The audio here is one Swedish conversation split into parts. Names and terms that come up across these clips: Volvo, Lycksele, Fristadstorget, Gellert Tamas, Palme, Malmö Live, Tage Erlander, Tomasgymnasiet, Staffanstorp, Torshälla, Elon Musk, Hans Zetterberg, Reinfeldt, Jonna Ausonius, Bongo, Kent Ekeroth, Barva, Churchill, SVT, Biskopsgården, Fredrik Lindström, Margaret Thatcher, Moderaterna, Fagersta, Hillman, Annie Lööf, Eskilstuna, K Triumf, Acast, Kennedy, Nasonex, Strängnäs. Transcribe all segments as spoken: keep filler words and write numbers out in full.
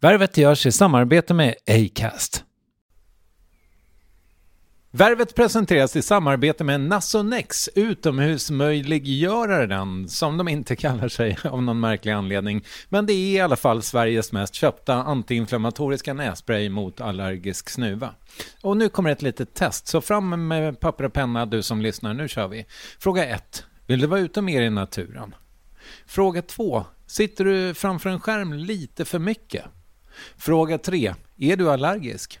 Värvet görs i samarbete med Acast. Värvet presenteras i samarbete med Nasonex, utomhusmöjliggöraren, som de inte kallar sig av någon märklig anledning. Men det är i alla fall Sveriges mest köpta antiinflammatoriska nässpray mot allergisk snuva. Och nu kommer ett litet test, så fram med papper och penna du som lyssnar, nu kör vi. Fråga ett. Vill du vara ute mer i naturen? Fråga två. Sitter du framför en skärm lite för mycket? Fråga tre. Är du allergisk?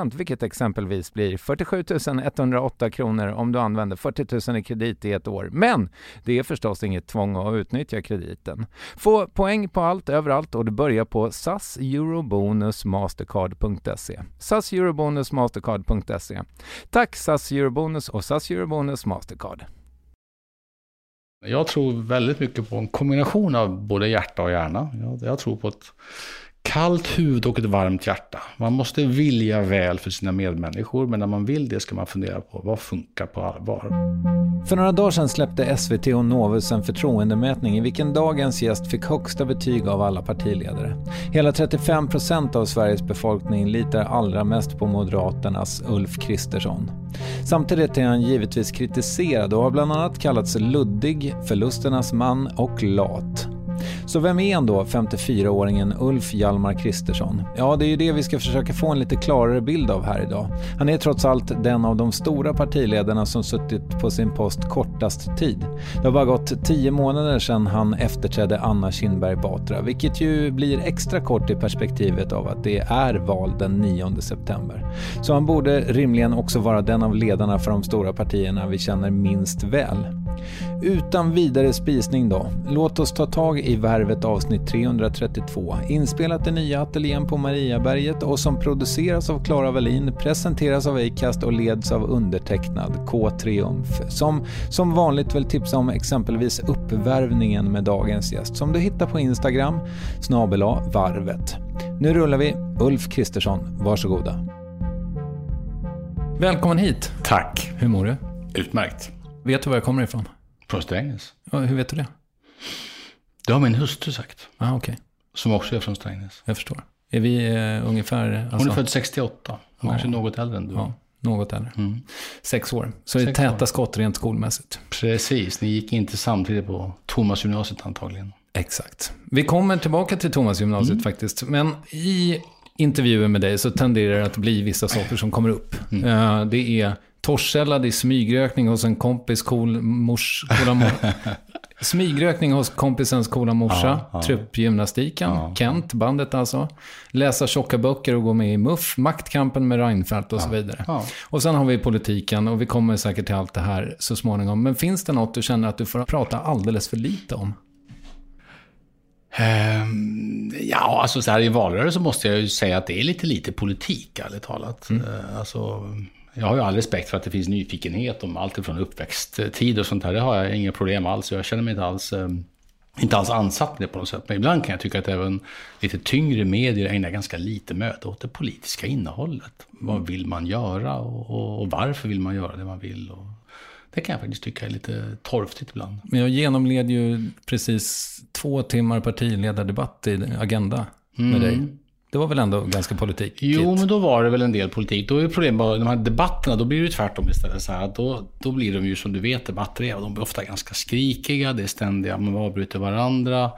Vilket exempelvis blir fyrtiosjutusen etthundraåtta kronor om du använder fyrtio tusen i kredit i ett år. Men det är förstås inget tvång att utnyttja krediten. Få poäng på allt överallt och du börjar på s a s eurobonus mastercard punkt se. s a s eurobonus mastercard punkt se. Tack S A S Eurobonus och S A S Eurobonus Mastercard. Jag tror väldigt mycket på en kombination av både hjärta och hjärna. Jag, jag tror på ett kallt huvud och ett varmt hjärta. Man måste vilja väl för sina medmänniskor, men när man vill det ska man fundera på vad funkar på allvar. För några dagar sedan släppte S V T och Novus en förtroendemätning i vilken dagens gäst fick högsta betyg av alla partiledare. Hela trettiofem procent av Sveriges befolkning litar allra mest på Moderaternas Ulf Kristersson. Samtidigt är han givetvis kritiserad och har bland annat kallats luddig, förlusternas man och lat. Så vem är han då, femtiofyraåringen Ulf Hjalmar Kristersson? Ja, det är ju det vi ska försöka få en lite klarare bild av här idag. Han är trots allt den av de stora partiledarna som suttit på sin post kortast tid. Det har bara gått tio månader sedan han efterträdde Anna Kinberg Batra, vilket ju blir extra kort i perspektivet av att det är val den nionde september. Så han borde rimligen också vara den av ledarna för de stora partierna vi känner minst väl. Utan vidare spisning då, låt oss ta tag i Värvet avsnitt trehundratrettiotvå, inspelat i nya ateljén på Mariaberget och som produceras av Clara Wallin, presenteras av Acast och leds av undertecknad K Triumf, som som vanligt vill tipsa om exempelvis uppvärvningen med dagens gäst som du hittar på Instagram, snabel-a Värvet. Nu rullar vi, Ulf Kristersson, varsågoda. Välkommen hit. Tack. Hur mår du? Utmärkt. Vet du var jag kommer ifrån? Från Strängnäs. Ja, hur vet du det? Det har min hustru sagt. Ah, okej. Okay. Som också är från Strängnäs. Jag förstår. Är vi eh, ungefär... Alltså... Hon är född sextioåtta. Hon ja. Kanske något äldre än du. Ja, något äldre. Mm. Sex år. Så Sex det är täta år. Skott rent skolmässigt. Precis. Ni gick inte samtidigt på Tomasgymnasiet antagligen. Exakt. Vi kommer tillbaka till Tomasgymnasiet mm. faktiskt. Men i intervjuer med dig så tenderar det att bli vissa saker som kommer upp. Mm. Uh, det är... Torshälla, det är smygrökning hos en kompis cool mors, coola mor- smygrökning hos kompisens coola morsa, ja, ja. Truppgymnastiken, ja. Kent, bandet alltså, läsa tjocka böcker och gå med i muff, maktkampen med Reinfeldt och ja. Så vidare. Ja. Och sen har vi politiken och vi kommer säkert till allt det här så småningom. Men finns det något du känner att du får prata alldeles för lite om? Um, ja, alltså så här i valrörelse måste jag ju säga att det är lite lite politik, ärligt talat. Mm. Uh, alltså, jag har ju all respekt för att det finns nyfikenhet om allt från uppväxttid och sånt där. Det har jag inga problem alls. Jag känner mig inte alls, um, inte alls ansatt med det på något sätt. Men ibland kan jag tycka att även lite tyngre medier ägnar ganska lite möda åt det politiska innehållet. Mm. Vad vill man göra och, och, och varför vill man göra det man vill och... Det kan jag faktiskt tycka är lite torftigt ibland. Men jag genomled ju precis två timmar partiledardebatt i Agenda mm. med dig. Det var väl ändå ganska politik? Jo, men då var det väl en del politik. Då är problemet bara de här debatterna, då blir det tvärtom istället. Så här, att då, då blir de ju som du vet debatter är, och de blir ofta ganska skrikiga, det är ständiga, man avbryter varandra.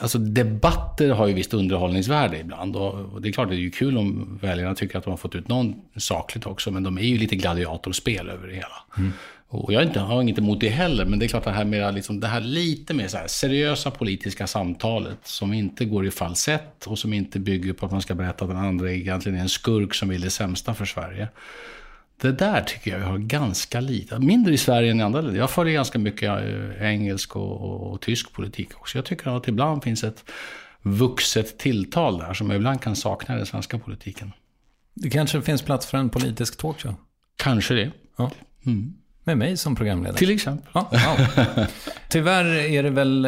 Alltså debatter har ju visst underhållningsvärde ibland, och det är klart det är ju kul om väljarna tycker att de har fått ut någon sakligt också, men de är ju lite gladiatorspel över det hela. Mm. Och jag inte, har inget emot det heller, men det är klart att det här, mera liksom, det här lite mer så här seriösa politiska samtalet som inte går i falsett och som inte bygger på att man ska berätta att den andra egentligen är en skurk som vill det sämsta för Sverige. Det där tycker jag vi har ganska lite. Mindre i Sverige än i andra länder. Jag följer ganska mycket engelsk och, och, och tysk politik också. Jag tycker att ibland finns ett vuxet tilltal där som jag ibland kan sakna i den svenska politiken. Det kanske finns plats för en politisk talkshow? Kanske det. Ja. Mm. Med mig som programledare. Till exempel. Ja, ja. Tyvärr är det väl...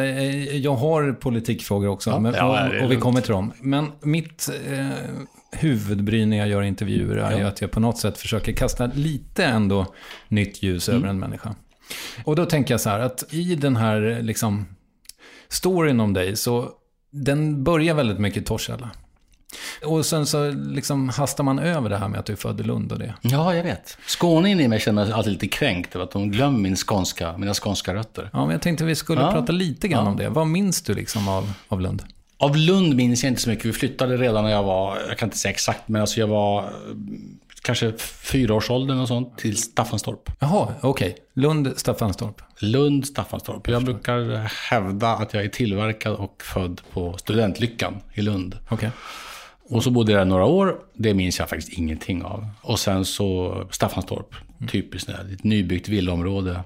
Jag har politikfrågor också. Ja, men, ja, och, och vi kommer till dem. Men mitt... Eh, huvudbry när jag gör intervjuer är ja. Att jag på något sätt försöker kasta lite ändå nytt ljus mm. över en människa. Och då tänker jag så här att i den här liksom storyn om dig så den börjar väldigt mycket i Torshälla. Och sen så liksom hastar man över det här med att du är född i Lund och det. Ja, jag vet. Skåningen i mig känner mig alltid lite kränkt över att de glömmer min skånska, mina skånska rötter. Ja, men jag tänkte vi skulle ja. prata lite grann ja. om det. Vad minns du liksom av, av Lund? Av Lund minns jag inte så mycket. Vi flyttade redan när jag var, jag kan inte säga exakt, men alltså jag var kanske fyraårsåldern och sånt till Staffanstorp. Jaha, okej. Okay. Lund, Staffanstorp. Lund, Staffanstorp. Jag brukar hävda att jag är tillverkad och född på Studentlyckan i Lund. Okej. Okay. Och så bodde jag där några år. Det minns jag faktiskt ingenting av. Och sen så Staffanstorp, mm. typiskt där, ett nybyggt villaområde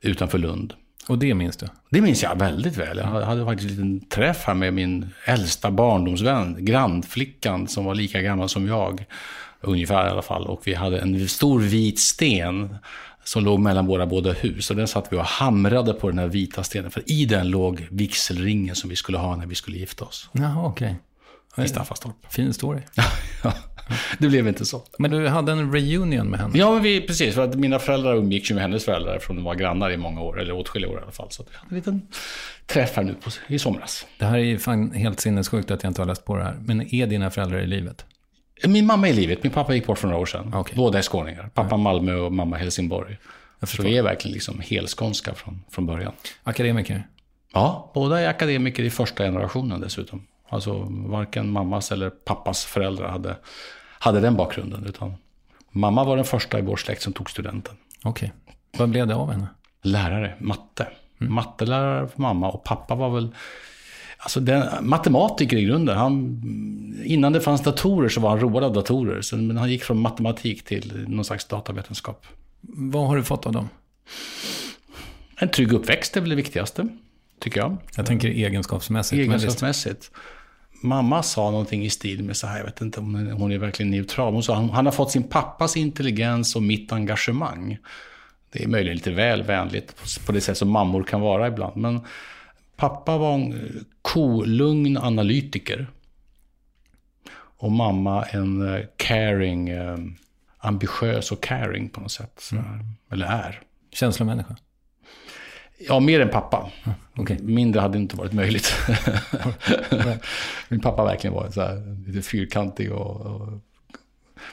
utanför Lund. Och det minns du? Det minns jag väldigt väl. Jag hade faktiskt en liten träff här med min äldsta barndomsvän, grannflickan som var lika gammal som jag, ungefär i alla fall. Och vi hade en stor vit sten som låg mellan våra båda hus. Och den satt vi och hamrade på den här vita stenen. För i den låg vigselringen som vi skulle ha när vi skulle gifta oss. Jaha, okej. Okay. I Staffanstorp. Fin story. Ja. Det blev inte så. Men du hade en reunion med henne? Ja, men vi, precis. För att mina föräldrar umgicks ju med hennes föräldrar eftersom de var grannar i många år, eller åtskilliga år i alla fall. Så att vi hade en liten träff här nu på, i somras. Det här är ju fan helt sinnessjukt att jag inte har läst på det här. Men är dina föräldrar i livet? Min mamma är i livet. Min pappa gick bort för några år sedan. Okay. Båda är skåningar. Pappa Malmö och mamma Helsingborg. Så vi är verkligen liksom helskånska från, från början. Akademiker? Ja, båda är akademiker i första generationen dessutom. Alltså varken mammas eller pappas föräldrar hade, hade den bakgrunden. Utan mamma var den första i vår släkt som tog studenten. Okej. Vad blev det av henne? Lärare, matte. Mm. Mattelärare för mamma och pappa var väl... Alltså den, matematiker i grunden. Han, innan det fanns datorer så var han road av datorer. Så, men han gick från matematik till någon slags datavetenskap. Vad har du fått av dem? En trygg uppväxt är väl det viktigaste, tycker jag. Jag tänker egenskapsmässigt. Egenskapsmässigt. Mamma sa någonting i stil med så här, jag vet inte om hon är verkligen neutral. Hon sa han, han har fått sin pappas intelligens och mitt engagemang. Det är möjligen lite väl vänligt på det sätt som mammor kan vara ibland. Men pappa var en kolugn analytiker. Och mamma en caring, ambitiös och caring på något sätt. Mm. Eller är. Känslomänniska. Ja, mer än pappa. Okay. Mindre hade inte varit möjligt. Min pappa verkligen var så här, lite fyrkantig och, och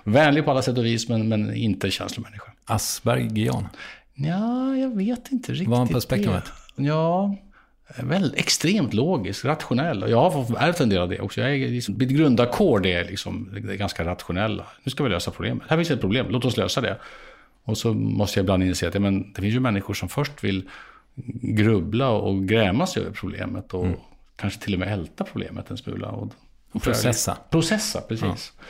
vänlig på alla sätt och vis, men, men inte känslomänniska. Aspergian? Ja, jag vet inte riktigt. Var han på spektrumet? Ja, väl, extremt logisk, rationell. Jag har ärvt en del av det också. Jag är liksom, mitt grundackord är liksom, det är ganska rationella. Nu ska vi lösa problemet. Här finns ett problem, låt oss lösa det. Och så måste jag ibland inse att ja, men det finns ju människor som först vill grubbla och gräma sig över problemet och mm. kanske till och med älta problemet en smula. Och, och processa. Processa, precis. Ja.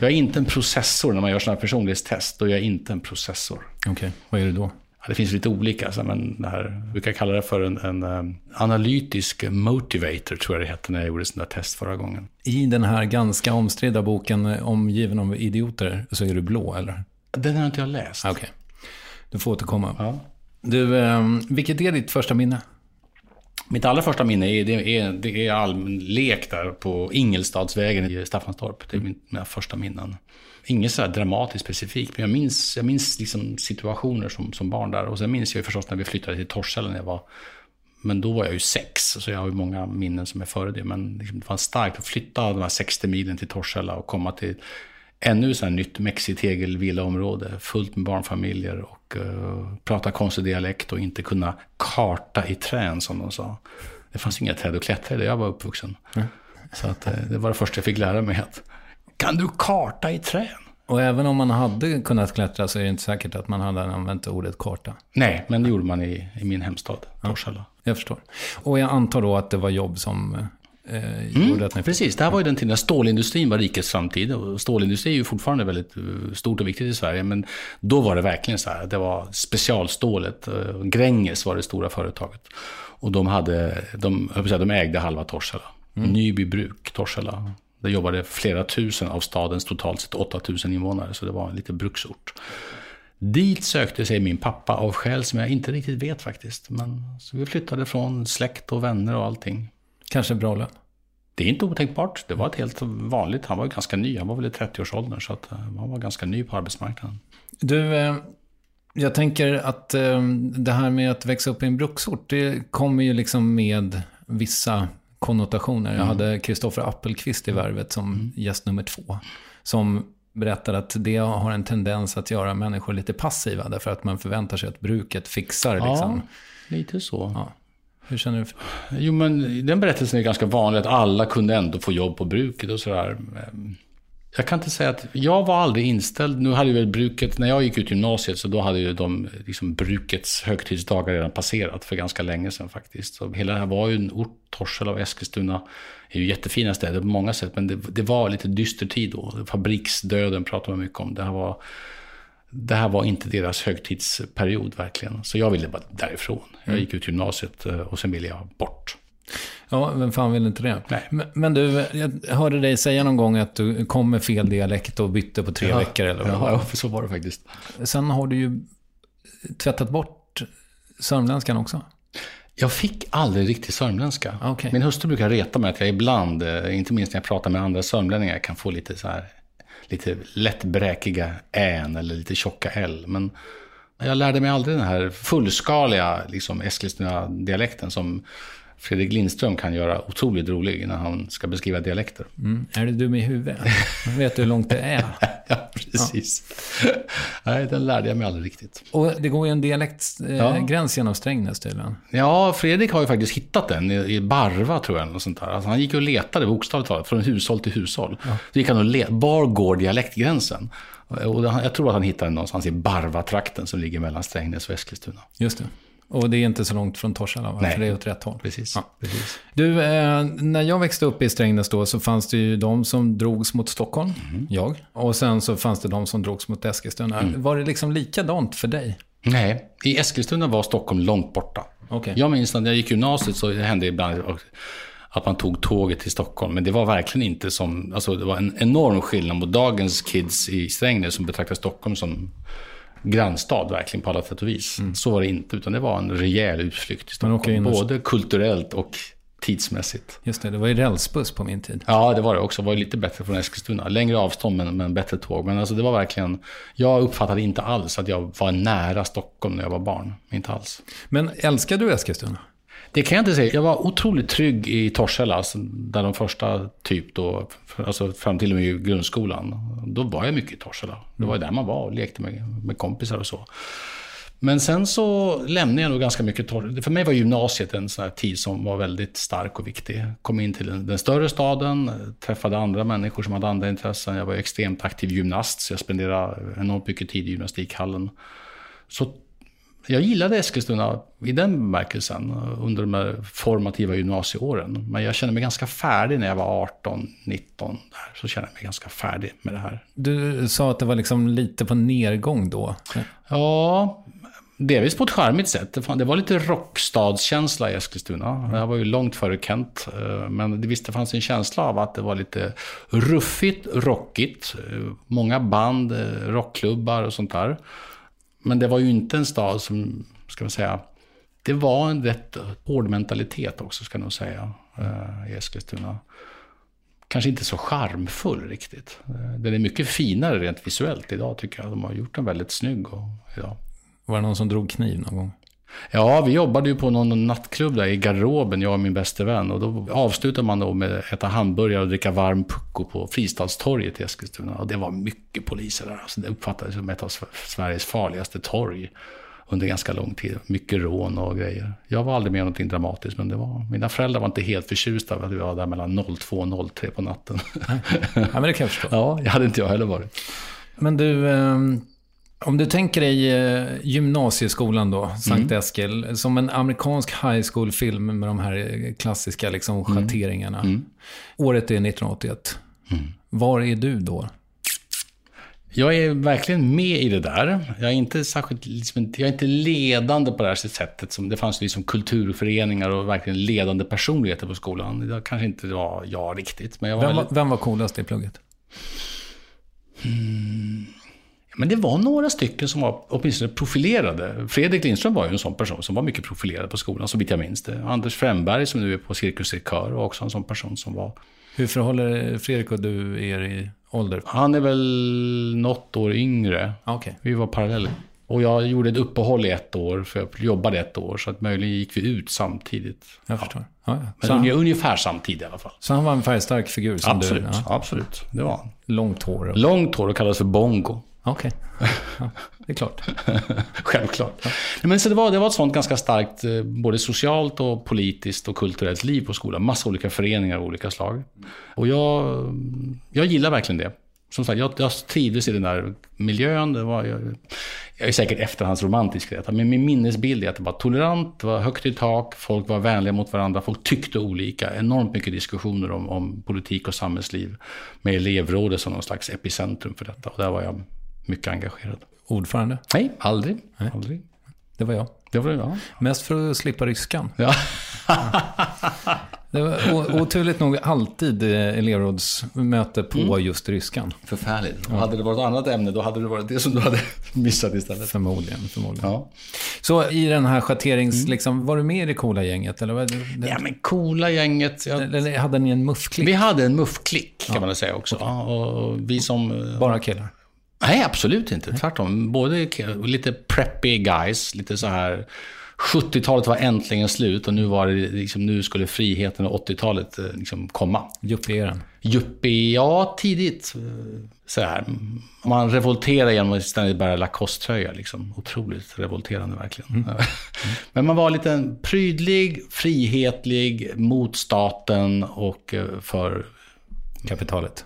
Jag är inte en processor när man gör sådana här personlighetstest, och jag är inte en processor. Okej, okay. Vad är du då? ja, det finns lite olika, alltså, men det här, vi kan kalla det för en, en um, analytisk motivator, tror jag det hette när jag gjorde sådana test förra gången. I den här ganska omstridda boken Omgiven av idioter så är du blå, eller? Den har inte jag läst. Okej, okay. Du får återkomma. Ja. Du, um, vilket är ditt första minne? Mitt allra första minne är, det är, det är allmän lek där på Ingelstadsvägen i Staffanstorp. Det är min, mina första minnen. Inget så här dramatiskt specifikt, men jag minns, jag minns liksom situationer som, som barn där. Och sen minns jag ju förstås när vi flyttade till Torshälla när jag var... Men då var jag ju sex, så jag har ju många minnen som är före det. Men det var starkt att flytta de här sextio milen till Torshälla och komma till ännu så här nytt mexitegelvillaområde, fullt med barnfamiljer och uh, prata konstig dialekt och inte kunna karta i trän, som de sa. Det fanns inga träd att klättra i där jag var uppvuxen. Mm. Så att, uh, det var det första jag fick lära mig, att kan du karta i trän? Och även om man hade kunnat klättra så är det inte säkert att man hade använt ordet karta. Nej, men det gjorde man i, i min hemstad, Torshälla. Ja, jag förstår. Och jag antar då att det var jobb som... Mm, att ni... Precis, det här var ju den tiden när stålindustrin var rikets framtid, och stålindustrin är ju fortfarande väldigt stort och viktigt i Sverige, men då var det verkligen så här, det var specialstålet, Gränges var det stora företaget, och de hade de, jag vill säga, de ägde halva Torshälla. Mm. Nybybruk, Torshälla, där jobbade flera tusen av stadens totalt sett åtta tusen invånare, så det var en liten bruksort. Dit sökte sig min pappa av skäl som jag inte riktigt vet faktiskt, men så vi flyttade från släkt och vänner och allting. Kanske bra lön. Det är inte otänkbart. Det var ett helt vanligt. Han var ganska ny. Han var väl i trettioårsåldern, så att han var ganska ny på arbetsmarknaden. Du, jag tänker att det här med att växa upp i en bruksort, det kommer ju liksom med vissa konnotationer. Jag mm. hade Kristoffer Appelqvist i Värvet som mm. gäst nummer två, som berättar att det har en tendens att göra människor lite passiva, därför att man förväntar sig att bruket fixar. Ja, liksom. Lite så. Ja. Hur känner du? Jo, men den berättelsen är ganska vanlig, att alla kunde ändå få jobb på bruket och sådär. Jag kan inte säga att jag var aldrig inställd. Nu hade ju bruket, när jag gick ut gymnasiet, så då hade ju de liksom brukets högtidsdagar redan passerat för ganska länge sedan faktiskt. Så hela det här var ju en ort, Torshälla och Eskilstuna är ju jättefina städer på många sätt, men det, det var lite dyster tid då. Fabriksdöden pratar man mycket om. Det här var... Det här var inte deras högtidsperiod verkligen. Så jag ville bara därifrån. Jag gick ut gymnasiet och sen ville jag bort. Ja, vem fan vill inte det? Nej. Men, men du, jag hörde dig säga någon gång att du kom med fel dialekt och bytte på tre ja, veckor. Eller vad? Ja, så var det faktiskt. Sen har du ju tvättat bort sörmländskan också. Jag fick aldrig riktigt sörmländska. Okay. Min hustru brukar reta mig att jag ibland, inte minst när jag pratar med andra sörmlänningar, kan få lite så här... lite lättbräkiga än eller lite tjocka l, men jag lärde mig aldrig den här fullskaliga liksom Eskilstuna-dialekten som Fredrik Lindström kan göra otroligt rolig när han ska beskriva dialekter. Mm. Är det dum i huvudet? Vet du hur långt det är? Ja, precis. Ja. Nej, den lärde jag mig aldrig riktigt. Och det går ju en dialektgräns eh, ja. genom Strängnäs tydligen. Ja, Fredrik har ju faktiskt hittat den i, i Barva tror jag. Och sånt där. Alltså, han gick och letade bokstavligt talat från hushåll till hushåll. Ja. Så gick han och letade, var går dialektgränsen? Och jag tror att han hittade den någonstans i Barva-trakten som ligger mellan Strängnäs och Eskilstuna. Just det. Och det är inte så långt från Torshälla, för det är åt rätt håll. Precis. Ja. Precis. Du, eh, när jag växte upp i Strängnäs då, så fanns det ju de som drogs mot Stockholm, mm. jag. Och sen så fanns det de som drogs mot Eskilstuna. Mm. Var det liksom likadant för dig? Nej, i Eskilstuna var Stockholm långt borta. Okay. Jag minns när jag gick gymnasiet så hände det ibland att man tog tåget till Stockholm. Men det var verkligen inte som... Alltså det var en enorm skillnad mot dagens kids i Strängnäs som betraktar Stockholm som... grannstad verkligen på alla sätt och vis. Mm. Så var det inte, utan det var en rejäl utflykt i Stockholm, både kulturellt och tidsmässigt. Just det, det var ju rälsbuss på min tid. Ja, det var det också. Det var ju lite bättre från Eskilstuna. Längre avstånd men, men bättre tåg. Men alltså det var verkligen, jag uppfattade inte alls att jag var nära Stockholm när jag var barn. Inte alls. Men älskar du Eskilstuna? Det kan jag inte säga. Jag var otroligt trygg i Torshälla, alltså, där de första typ då, alltså fram till och med grundskolan, då var jag mycket i Torshälla. Det var ju där man var och lekte med, med kompisar och så. Men sen så lämnade jag nog ganska mycket Torshälla. För mig var gymnasiet en sån här tid som var väldigt stark och viktig. Kom in till den, den större staden, träffade andra människor som hade andra intressen. Jag var extremt aktiv gymnast, så jag spenderade enormt mycket tid i gymnastikhallen. Så jag gillade Eskilstuna i den bemärkelsen under de här formativa gymnasieåren. Men jag kände mig ganska färdig när jag var arton nitton. Där, så kände jag mig ganska färdig med det här. Du sa att det var liksom lite på nedgång då. Ja, delvis på ett charmigt sätt. Det var lite rockstadskänsla i Eskilstuna. Det här var ju långt före Kent. Men det visste fanns en känsla av att det var lite ruffigt, rockigt. Många band, rockklubbar och sånt där. Men det var ju inte en stad som, ska man säga... Det var en rätt hård mentalitet också, ska jag nog säga, i Eskilstuna. Kanske inte så charmfull riktigt. Den är mycket finare rent visuellt idag, tycker jag. De har gjort den väldigt snygg idag. Var det någon som drog kniv någon gång? Ja, vi jobbade ju på någon nattklubb där i garderoben, jag och min bästa vän. Och då avslutade man då med att äta hamburgare och dricka varm pucko på Fristadstorget i Eskilstuna. Och det var mycket poliser där. Alltså, det uppfattades som ett av Sveriges farligaste torg under ganska lång tid. Mycket rån och grejer. Jag var aldrig med om någonting dramatiskt, men det var... Mina föräldrar var inte helt förtjusta av att vi var där mellan två och tre på natten. Ja, men det kan jag förstå. Ja, jag hade inte jag heller varit. Men du... Um... Om du tänker dig gymnasieskolan då, Sankt mm. Eskil, som en amerikansk high school-film med de här klassiska liksom, schatteringarna. Mm. Mm. Året är nittonhundraåttioett. Mm. Var är du då? Jag är verkligen med i det där. Jag är inte, särskilt, liksom, jag är inte ledande på det här sättet. Som, det fanns liksom kulturföreningar och verkligen ledande personligheter på skolan. Det kanske inte var jag riktigt. Men jag var vem, var, väldigt... vem var coolast i plugget? Mm. Men det var några stycken som var åtminstone profilerade. Fredrik Lindström var ju en sån person som var mycket profilerad på skolan, så vitt jag minns det. Anders Fremberg som nu är på Cirkus Cirkör var också en sån person som var... Hur förhåller Fredrik och du er i ålder? Han är väl något år yngre. Okay. Vi var parallella. Och jag gjorde ett uppehåll i ett år, för jag jobbade ett år, så att möjligen gick vi ut samtidigt. Jag förstår. Ja, ja. Men han, ungefär samtidigt i alla fall. Så han var en färgstark figur? Som absolut, du, ja. absolut. Det var han. Långt hår. Och... Långt hår och kallades för bongo. Okej, okay. Ja, det är klart. Självklart. Ja. Men så det, var, det var ett sånt ganska starkt både socialt och politiskt och kulturellt liv på skolan. Massa olika föreningar av olika slag. Och jag, jag gillar verkligen det. Som sagt, jag, jag trivdes i den där miljön. Det var, jag, jag är säkert efterhandsromantisk, men min minnesbild är att det var tolerant, det var högt i tak, folk var vänliga mot varandra, folk tyckte olika. Enormt mycket diskussioner om, om politik och samhällsliv med elevrådet som någon slags epicentrum för detta. Och där var jag... mycket engagerad. Ordförande? Nej, aldrig. Nej. aldrig. Det var jag. Det var det, ja. Mest för att slippa ryskan. Ja. Det var o- oturligt nog alltid elevrådsmöte på mm. just ryskan. Förfärligt. Ja. Hade det varit ett annat ämne, då hade det varit det som du hade missat istället. Förmodligen. förmodligen. Ja. Så i den här schatterings... Mm. Liksom, var du med i det coola gänget? Eller var det... Ja, men coola gänget... Jag... Eller hade ni en muffklick? Vi hade en muffklick, kan ja. man säga också. Okay. Ja, och vi som... Bara killar? Nej, absolut inte. Tvärtom. Både lite preppy guys, lite så här sjuttiotalet var äntligen slut och nu var det liksom, nu skulle friheten och åttiotalet liksom komma. Juppie-eran. Juppie, ja, tidigt så här. Man revolterar genom att ständigt bära Lacoste-tröja liksom. Otroligt revolterande verkligen. Mm. Mm. Men man var lite prydlig, frihetlig mot staten och för kapitalet.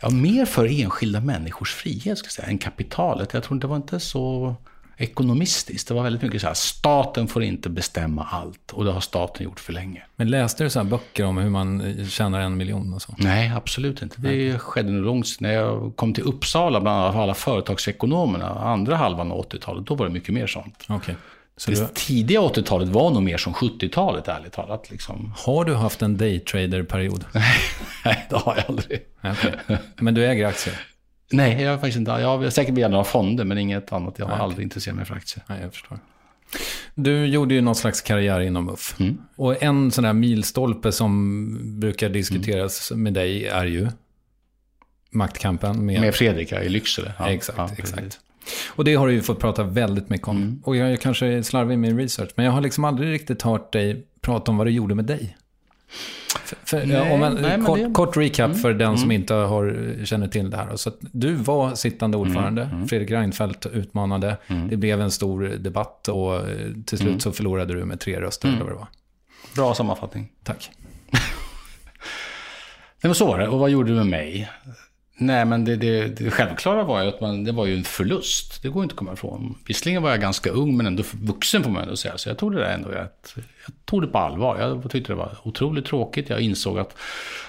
Ja, mer för enskilda människors frihet ska jag säga, än kapitalet. Jag tror det var inte så ekonomistiskt. Det var väldigt mycket så här, staten får inte bestämma allt. Och det har staten gjort för länge. Men läste du så här böcker om hur man tjänar en miljon och så? Nej, absolut inte. Det Nej. skedde nog långt. När jag kom till Uppsala, bland annat alla företagsekonomerna, andra halvan av åttiotalet, då var det mycket mer sånt. Okej. Okay. Så det du... tidiga åttiotalet var nog mer som sjuttiotalet, ärligt talat. Liksom. Har du haft en daytrader-period? Nej, det har jag aldrig. Okay. Men du äger aktier? Nej, jag har faktiskt inte. Jag har säkert begärt några fonder, men inget annat. Jag har okay. aldrig intresserat mig för aktier. Nej, jag förstår. Du gjorde ju någon slags karriär inom M U F. Mm. Och en sån här milstolpe som brukar diskuteras mm. med dig är ju maktkampen med... Med Fredrik, ja, i Lycksele. Ja, exakt, ja, exakt. Och det har du ju fått prata väldigt mycket om. Mm. Och jag, jag kanske slarvar i min research, men jag har liksom aldrig riktigt hört dig prata om vad det gjorde med dig. För, för, nej, om en, nej, kort, det... kort recap mm. för den mm. som inte har, känner till det här. Så att du var sittande ordförande, mm. Fredrik Reinfeldt utmanade. Mm. Det blev en stor debatt och till slut mm. så förlorade du med tre röster. Mm. Eller vad det var. Bra sammanfattning. Tack. Det var så det. Och vad gjorde du med mig? Nej, men det, det, det självklara var ju att man, det var ju en förlust. Det går inte att komma ifrån. Visserligen var jag ganska ung, men ändå vuxen får man ändå säga. Så jag tog det där ändå. Jag, jag tog det på allvar. Jag tyckte det var otroligt tråkigt. Jag insåg att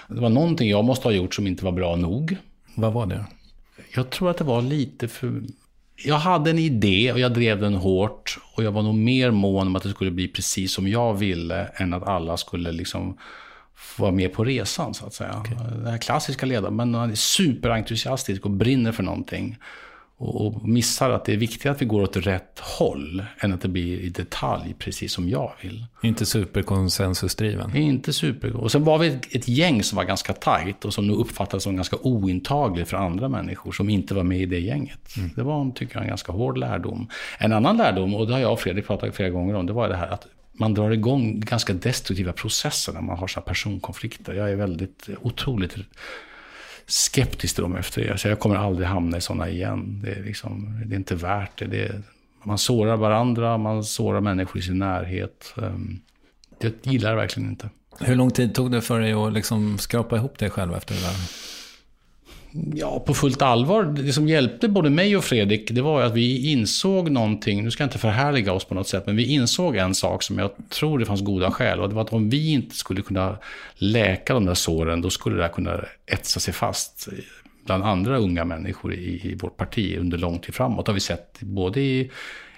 det var någonting jag måste ha gjort som inte var bra nog. Vad var det? Jag tror att det var lite för jag hade en idé och jag drev den hårt, och jag var nog mer mån om att det skulle bli precis som jag ville än att alla skulle liksom vara med på resan, så att säga. Okay. Den här klassiska ledaren, men han är superentusiastisk och brinner för någonting och, och missar att det är viktigt att vi går åt rätt håll än att det blir i detalj precis som jag vill. Inte superkonsensusdriven. Inte super. Och sen var vi ett, ett gäng som var ganska tajt och som nu uppfattades som ganska ointagligt för andra människor som inte var med i det gänget. Mm. Det var, tycker jag, en ganska hård lärdom. En annan lärdom, och det har jag och Fredrik pratat flera gånger om, det var det här att man drar igång ganska destruktiva processer när man har såna personkonflikter. Jag är väldigt otroligt skeptisk till dem efter det. Så jag kommer aldrig hamna i såna igen. Det är, liksom, det är inte värt det. det är, man sårar varandra, man sårar människor i sin närhet. Det gillar jag verkligen inte. Hur lång tid tog det för dig att liksom skrapa ihop dig själv efter det där? Ja, på fullt allvar. Det som hjälpte både mig och Fredrik, det var att vi insåg någonting. Nu ska jag inte förhärliga oss på något sätt, men vi insåg en sak som jag tror det fanns goda skäl. Och det var att om vi inte skulle kunna läka de där såren, då skulle det där kunna etsa sig fast bland andra unga människor i, i vårt parti under lång tid framåt. Det har vi sett både i,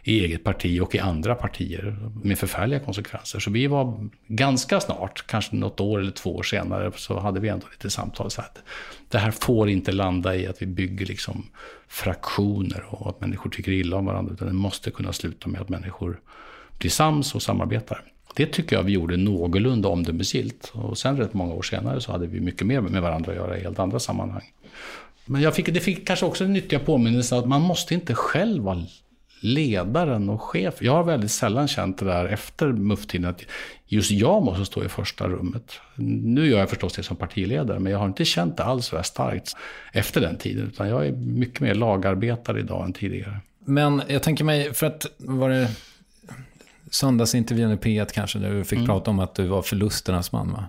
i eget parti och i andra partier med förfärliga konsekvenser. Så vi var ganska snart, kanske något år eller två år senare, så hade vi ändå lite samtal så att det här får inte landa i att vi bygger liksom fraktioner och att människor tycker illa om varandra, utan det måste kunna sluta med att människor blir sams och samarbetar. Det tycker jag vi gjorde någorlunda omdömesgillt, och sen rätt många år senare så hade vi mycket mer med varandra att göra i helt andra sammanhang. Men jag fick, det fick kanske också en nyttig påminnelse att man måste inte själv vara ledaren och chef. Jag har väldigt sällan känt det där efter mufftiden att just jag måste stå i första rummet. Nu gör jag förstås det som partiledare, men jag har inte känt det alls så starkt efter den tiden, utan jag är mycket mer lagarbetare idag än tidigare. Men jag tänker mig, för att var det söndagsintervjun i P ett kanske där du fick mm. prata om att du var förlusternas man, va?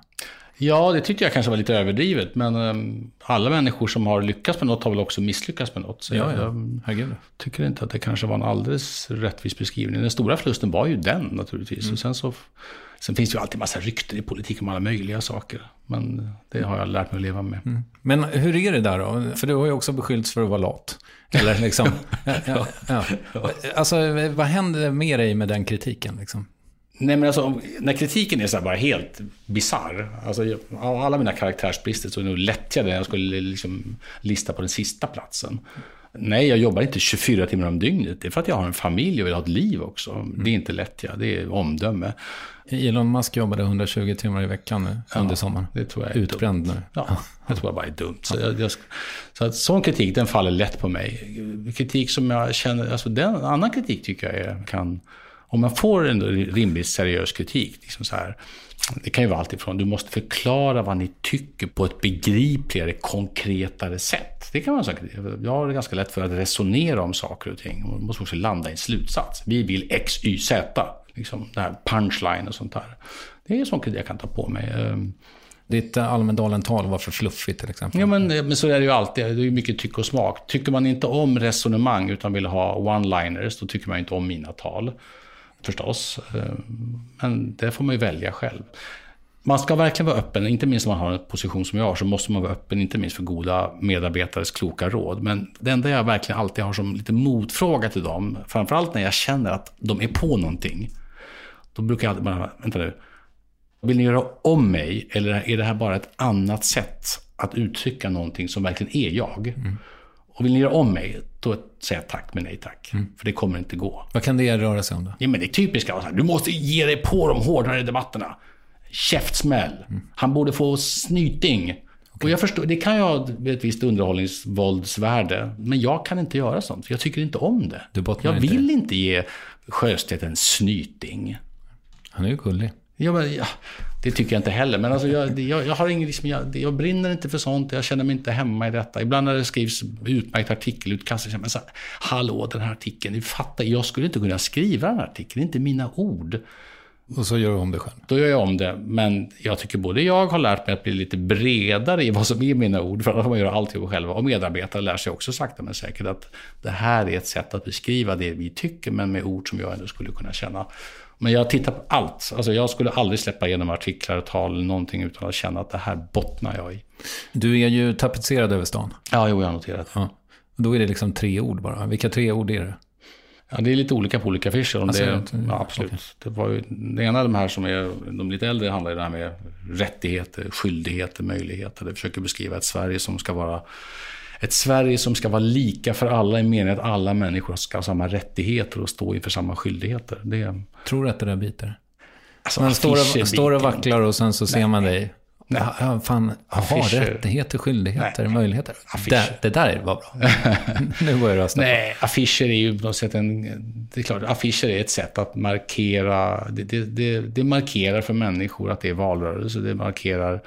Ja, det tyckte jag kanske var lite överdrivet, men um, alla människor som har lyckats med något har väl också misslyckats med något. Så ja, jag, jag, jag tycker inte att det kanske var en alldeles rättvis beskrivning. Den stora förlusten var ju den naturligtvis. Mm. Och sen, så, sen finns det ju alltid en massa rykten i politik om alla möjliga saker, men det har jag lärt mig att leva med. Mm. Men hur är det där då? För du har ju också beskyllts för att vara lat. Eller liksom, ja, ja, ja. Alltså, vad händer med dig med den kritiken liksom? Nej, men alltså, när kritiken är så här bara helt bizarr, alltså, av alla mina karaktärsbrister så är det nog lättare när jag skulle liksom lista på den sista platsen. Nej, jag jobbar inte tjugofyra timmar om dygnet. Det är för att jag har en familj och vill ha ett liv också. Mm. Det är inte lättja, det är omdöme. Elon Musk jobbade hundratjugo timmar i veckan nu, ja, under sommaren. Det tror jag är utbränd dumt nu. Ja, det tror jag bara är dumt. Så, jag, jag, så att sån kritik, den faller lätt på mig. Kritik som jag känner, alltså den, annan kritik tycker jag är, kan... Om man får en rimligt seriös kritik, liksom så här, det kan ju vara allt ifrån du måste förklara vad ni tycker på ett begripligare, konkretare sätt. Det kan man säga. Jag har det ganska lätt för att resonera om saker och ting. Man måste också landa i en slutsats. Vi vill X, Y, Z. Liksom det här punchline och sånt där. Det är sånt jag kan ta på mig. Ditt Almedalental var för fluffigt till exempel. Ja, men, men så är det ju alltid. Det är ju mycket tyck och smak. Tycker man inte om resonemang utan vill ha one-liners, då tycker man inte om mina tal. Förstås, men det får man ju välja själv. Man ska verkligen vara öppen, inte minst om man har en position som jag har, så måste man vara öppen, inte minst för goda medarbetares kloka råd. Men det enda jag verkligen alltid har som lite motfråga till dem, framförallt när jag känner att de är på någonting, då brukar jag alltid bara, vänta nu, vill ni göra om mig eller är det här bara ett annat sätt att uttrycka någonting som verkligen är jag? Mm. Och vill ni göra om mig, då säger jag tack men nej tack. Mm. För det kommer inte gå. Vad kan det röra sig om då? Ja, men det är typiskt. Du måste ge dig på de hårdare debatterna. Käftsmäll. Mm. Han borde få snyting. Okay. Och jag förstår, det kan ju ha ett visst underhållningsvåldsvärde. Men jag kan inte göra sånt. För jag tycker inte om det. Du jag inte vill det. Inte ge Sjöstedt en snyting. Han är ju gullig. Ja, men, ja, det tycker jag inte heller. Men alltså, jag, jag, jag, har ingen, liksom, jag, jag brinner inte för sånt. Jag känner mig inte hemma i detta. Ibland när det skrivs utmärkt artikelutkast så känner jag så här, hallå, den här artikeln. Du fattar, jag skulle inte kunna skriva den här artikeln. Det är inte mina ord. Och så gör jag om det själv. Då gör jag om det. Men jag tycker både jag har lärt mig att bli lite bredare i vad som är mina ord. För annars får man göra allting själva. Och medarbetare lär sig också sakta men säkert att det här är ett sätt att beskriva det vi tycker. Men med ord som jag ändå skulle kunna känna. Men jag tittar på allt. Alltså jag skulle aldrig släppa igenom artiklar och tal eller någonting utan att känna att det här bottnar jag i. Du är ju tapetserad över stan. Ja, jo, jag har noterat. Ja. Då är det liksom tre ord bara. Vilka tre ord är det? Ja, det är lite olika på olika affischer. Om alltså, det, ja, absolut. Okay. Det var ju, det ena av de här som är de lite äldre handlar ju det här med rättigheter, skyldigheter, möjligheter. Det försöker beskriva ett Sverige som ska vara ett Sverige som ska vara lika för alla i meningen att alla människor ska ha samma rättigheter och stå inför samma skyldigheter. Det... Tror du att det där biter? Alltså, man står och, står och vacklar och sen så nej, ser man dig. Nej. Ja, fan, aha, rättigheter, skyldigheter, nej, möjligheter. Det, det där var bra. Nu börjar jag rösta. Nej, affischer är ju på något sätt en, det är klart, affischer är ett sätt att markera. Det, det, det, det markerar för människor att det är valrörelse. Det markerar,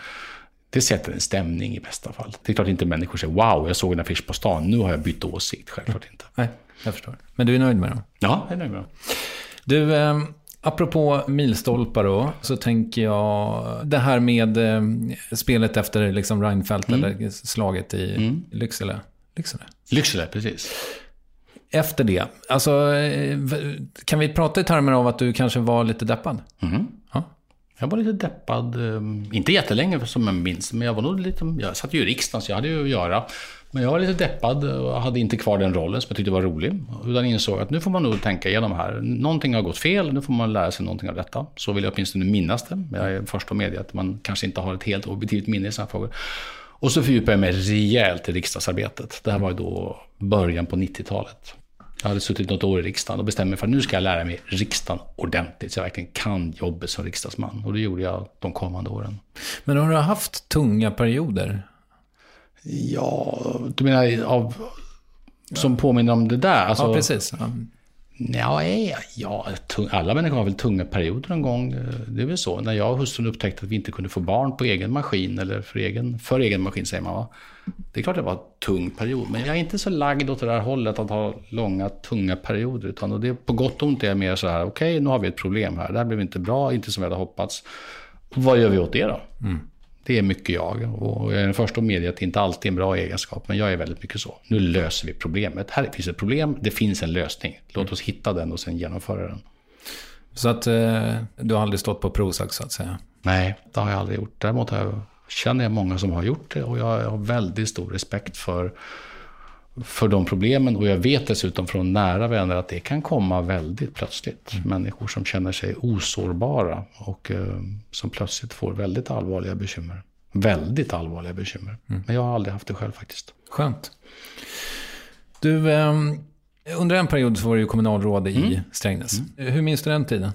det sätter en stämning i bästa fall. Det är klart inte människor säger wow, jag såg en affisch på stan, nu har jag bytt åsikt. Självklart inte. Nej, jag förstår. Men du är nöjd med dem? Ja, jag är nöjd med dem. Du... Eh... Apropå milstolpar då, så tänker jag det här med spelet efter liksom Reinfeldt mm. eller slaget i mm. Lycksele. Lycksele. Lycksele, precis. Efter det, alltså, kan vi prata i termer av att du kanske var lite deppad? Mm. Ja. Jag var lite deppad, inte jättelänge som jag minns, men jag var nog lite, jag satt ju i riksdagen så jag hade ju att göra. Men jag var lite deppad och hade inte kvar den rollen som jag tyckte var rolig. Utan insåg att nu får man nog tänka igenom här. Någonting har gått fel, nu får man lära sig någonting av detta. Så vill jag åtminstone minnas det. Jag är först och medge att man kanske inte har ett helt objektivt minne i sådana frågor. Och så fördjupade jag mig rejält i riksdagsarbetet. Det här var ju då början på nittiotalet. Jag hade suttit något år i riksdagen och bestämde mig för att nu ska jag lära mig riksdagen ordentligt så jag verkligen kan jobbet som riksdagsman. Och det gjorde jag de kommande åren. Men har du haft tunga perioder? Ja, du menar av, som påminner om det där? Alltså, ja, precis. Ja. Nej, ja, alla människor har väl tunga perioder någon gång. Det är väl så. När jag och hustrun upptäckte att vi inte kunde få barn på egen maskin, eller för egen, för egen maskin säger man va? Det är klart det var en tung period. Men jag är inte så lagd åt det där hållet att ha långa, tunga perioder. Utan, och det, på gott och ont är jag mer så här, okej, nu har vi ett problem här. Det här blev inte bra, inte som vi hade hoppats. Vad gör vi åt det då? Mm. Det är mycket jag, och jag är den första att medge att det inte alltid är en bra egenskap, men jag är väldigt mycket så. Nu löser vi problemet. Här finns ett problem, det finns en lösning. Låt oss hitta den och sen genomföra den. Så att eh, du har aldrig stått på Prozac så att säga? Nej, det har jag aldrig gjort. Däremot har jag, känner jag många som har gjort det, och jag har väldigt stor respekt för, för de problemen. Och jag vet dessutom från nära vänner att det kan komma väldigt plötsligt. Mm. Människor som känner sig osårbara och eh, som plötsligt får väldigt allvarliga bekymmer. Väldigt allvarliga bekymmer. Mm. Men jag har aldrig haft det själv faktiskt. Skönt. Du, eh, under en period så var du ju kommunalråd i mm. Strängnäs. Mm. Hur minns du den tiden?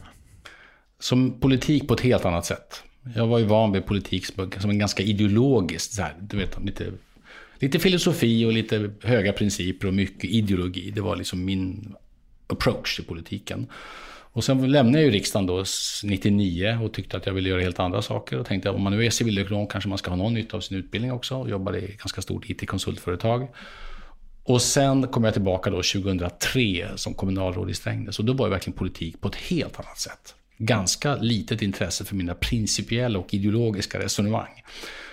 Som politik på ett helt annat sätt. Jag var ju van vid politik som en ganska ideologisk, så här, du vet, lite... Lite filosofi och lite höga principer och mycket ideologi. Det var liksom min approach till politiken. Och sen lämnade jag ju riksdagen då nittionio och tyckte att jag ville göra helt andra saker. Och tänkte att om man nu är civilekonom kanske man ska ha någon nytta av sin utbildning också. Jag jobbade i ett ganska stort I T-konsultföretag. Och sen kom jag tillbaka då tjugohundratre som kommunalråd i Strängnäs. Och då var ju verkligen politik på ett helt annat sätt. Ganska litet intresse för mina principiella och ideologiska resonemang.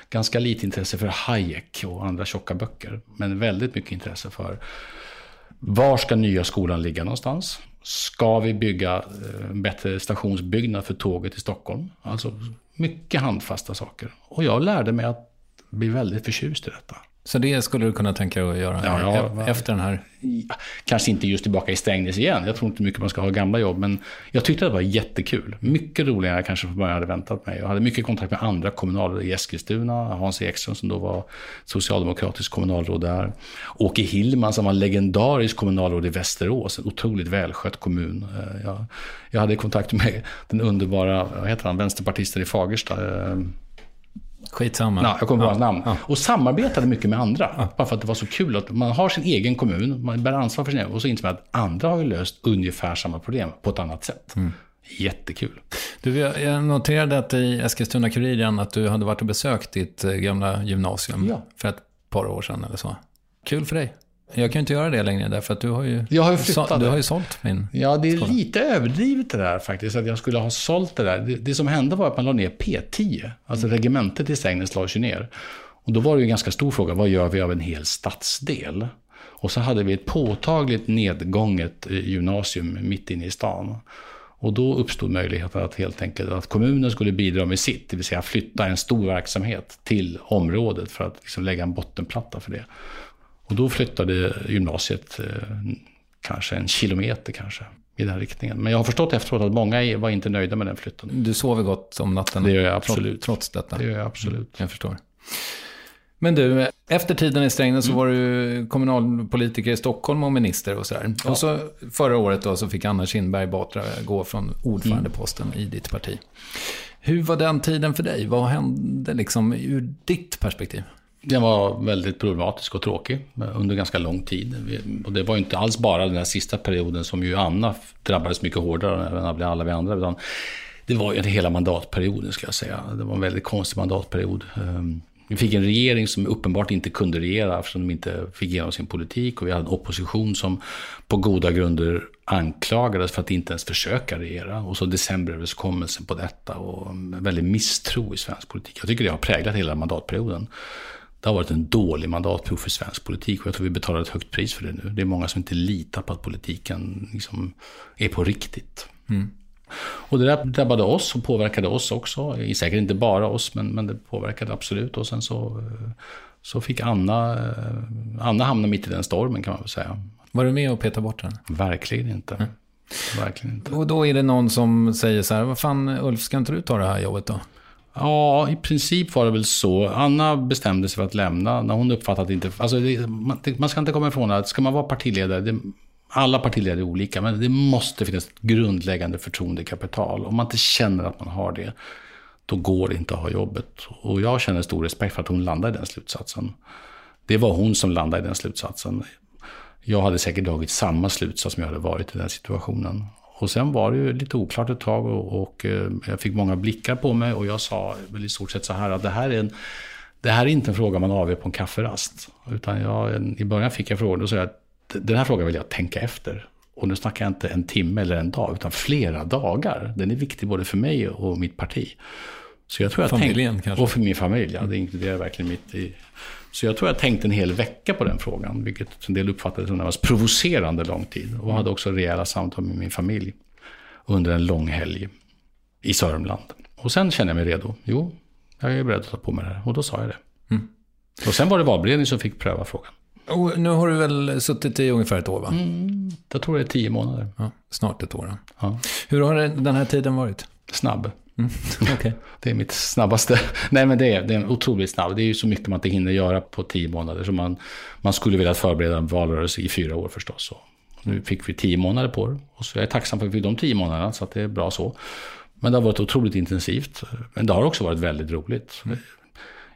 Ganska lite intresse för Hayek och andra tjocka böcker. Men väldigt mycket intresse för var ska nya skolan ligga någonstans? Ska vi bygga en bättre stationsbyggnad för tåget i Stockholm? Alltså mycket handfasta saker. Och jag lärde mig att bli väldigt förtjust i detta. Så det skulle du kunna tänka dig att göra ja, ja, efter den här? Kanske inte just tillbaka i Strängnäs igen. Jag tror inte mycket man ska ha gamla jobb. Men jag tyckte det var jättekul. Mycket roligare kanske för vad jag hade väntat mig. Jag hade mycket kontakt med andra kommunalråd i Eskilstuna. Hans Eggstone som då var socialdemokratisk kommunalråd där. Åker Hillman som var legendarisk kommunalråd i Västerås. En otroligt välskött kommun. Jag, jag hade kontakt med den underbara, vad heter han, vänsterpartisten i Fagersta. Skitsamma. Nej, jag kommer på ja, namn. Ja. Och samarbetade mycket med andra. Ja. Bara för att det var så kul att man har sin egen kommun, man bär ansvar för sin egen, och så inser man att andra har ju löst ungefär samma problem på ett annat sätt. Mm. Jättekul. Du, jag noterade att i Eskilstuna-Kuriren att du hade varit och besökt ditt gamla gymnasium ja. för ett par år sedan eller så. Kul för dig. Jag kan ju inte göra det längre där för att du har ju jag har ju flyttat så, du har ju sålt min. Ja, det är skola. Lite överdrivet det där faktiskt att jag skulle ha sålt det där. Det, det som hände var att man la ner P tio, alltså regementet i Strängnäs lades ju ner. Och då var det ju en ganska stor fråga, vad gör vi av en hel stadsdel? Och så hade vi ett påtagligt nedgånget gymnasium mitt inne i stan. Och då uppstod möjligheten att helt enkelt att kommunen skulle bidra med sitt, det vill säga flytta en stor verksamhet till området för att liksom lägga en bottenplatta för det. Och då flyttade gymnasiet eh, kanske en kilometer kanske i den riktningen. Men jag har förstått efteråt att många var inte nöjda med den flytten. Du sover gott om natten? Det gör jag absolut. Trots detta? Det gör jag absolut. Jag förstår. Men du, efter tiden i Strängnäs så var du kommunalpolitiker i Stockholm och minister och sådär. Ja. Och så förra året då så fick Anna Kinberg Batra gå från ordförandeposten mm. i ditt parti. Hur var den tiden för dig? Vad hände liksom ur ditt perspektiv? Den var väldigt problematisk och tråkig under ganska lång tid. Och det var ju inte alls bara den här sista perioden som ju Anna drabbades mycket hårdare än alla vi andra. Utan det var ju hela mandatperioden skulle jag säga. Det var en väldigt konstig mandatperiod. Vi fick en regering som uppenbart inte kunde regera eftersom de inte fick igenom sin politik. Och vi hade en opposition som på goda grunder anklagades för att inte ens försöka regera. Och så decemberöverenskommelsen på detta och en väldigt misstro i svensk politik. Jag tycker det har präglat hela mandatperioden. Det har varit en dålig mandatprov för svensk politik och jag tror vi betalar ett högt pris för det nu. Det är många som inte litar på att politiken liksom är på riktigt. Mm. Och det där drabbade oss och påverkade oss också. Säkert inte bara oss, men, men det påverkade absolut. Och sen så, så fick Anna, Anna hamna mitt i den stormen kan man väl säga. Var du med och petade bort den? Verkligen inte. Mm. Verkligen inte. Och då är det någon som säger så här, vad fan Ulf, ska inte du ta det här jobbet då? Ja, i princip var det väl så. Anna bestämde sig för att lämna när hon uppfattade att inte... Alltså det, man, det, man ska inte komma ifrån att ska man vara partiledare... Det, alla partiledare är olika, men det måste finnas ett grundläggande förtroendekapital. Om man inte känner att man har det, då går det inte att ha jobbet. Och jag känner stor respekt för att hon landade i den slutsatsen. Det var hon som landade i den slutsatsen. Jag hade säkert dragit samma slutsats som jag hade varit i den situationen. Och sen var det ju lite oklart ett tag och, och jag fick många blickar på mig och jag sa väl i stort sett så här att det här är, en, det här är inte en fråga man avgör på en kafferast. Utan jag, i början fick jag frågan och sa att den här frågan vill jag tänka efter. Och nu snackar jag inte en timme eller en dag utan flera dagar. Den är viktig både för mig och mitt parti. Så jag tror jag familjen tänkt, kanske. Och för min familj, ja, det inkluderar verkligen mitt i... Så jag tror jag tänkte en hel vecka på den frågan, vilket en del uppfattade som närmast provocerande lång tid. Och hade också rejäla samtal med min familj under en lång helg i Sörmland. Och sen kände jag mig redo. Jo, jag är beredd att ta på mig det här. Och då sa jag det. Mm. Och sen var det valberedningen som fick pröva frågan. Och nu har du väl suttit i ungefär ett år va? Mm, jag tror det är tio månader. Ja, snart ett år. Ja. Hur har den här tiden varit? Snabb. Mm, okay. Det är mitt snabbaste. Nej men det är, det är en otroligt snabb. Det är ju så mycket man inte hinner göra på tio månader. Så man, man skulle vilja förbereda en valrörelse i fyra år förstås. Och nu fick vi tio månader på det. Och så är jag tacksam för att vi fick de tio månaderna så att det är bra så. Men det har varit otroligt intensivt. Men det har också varit väldigt roligt. Mm.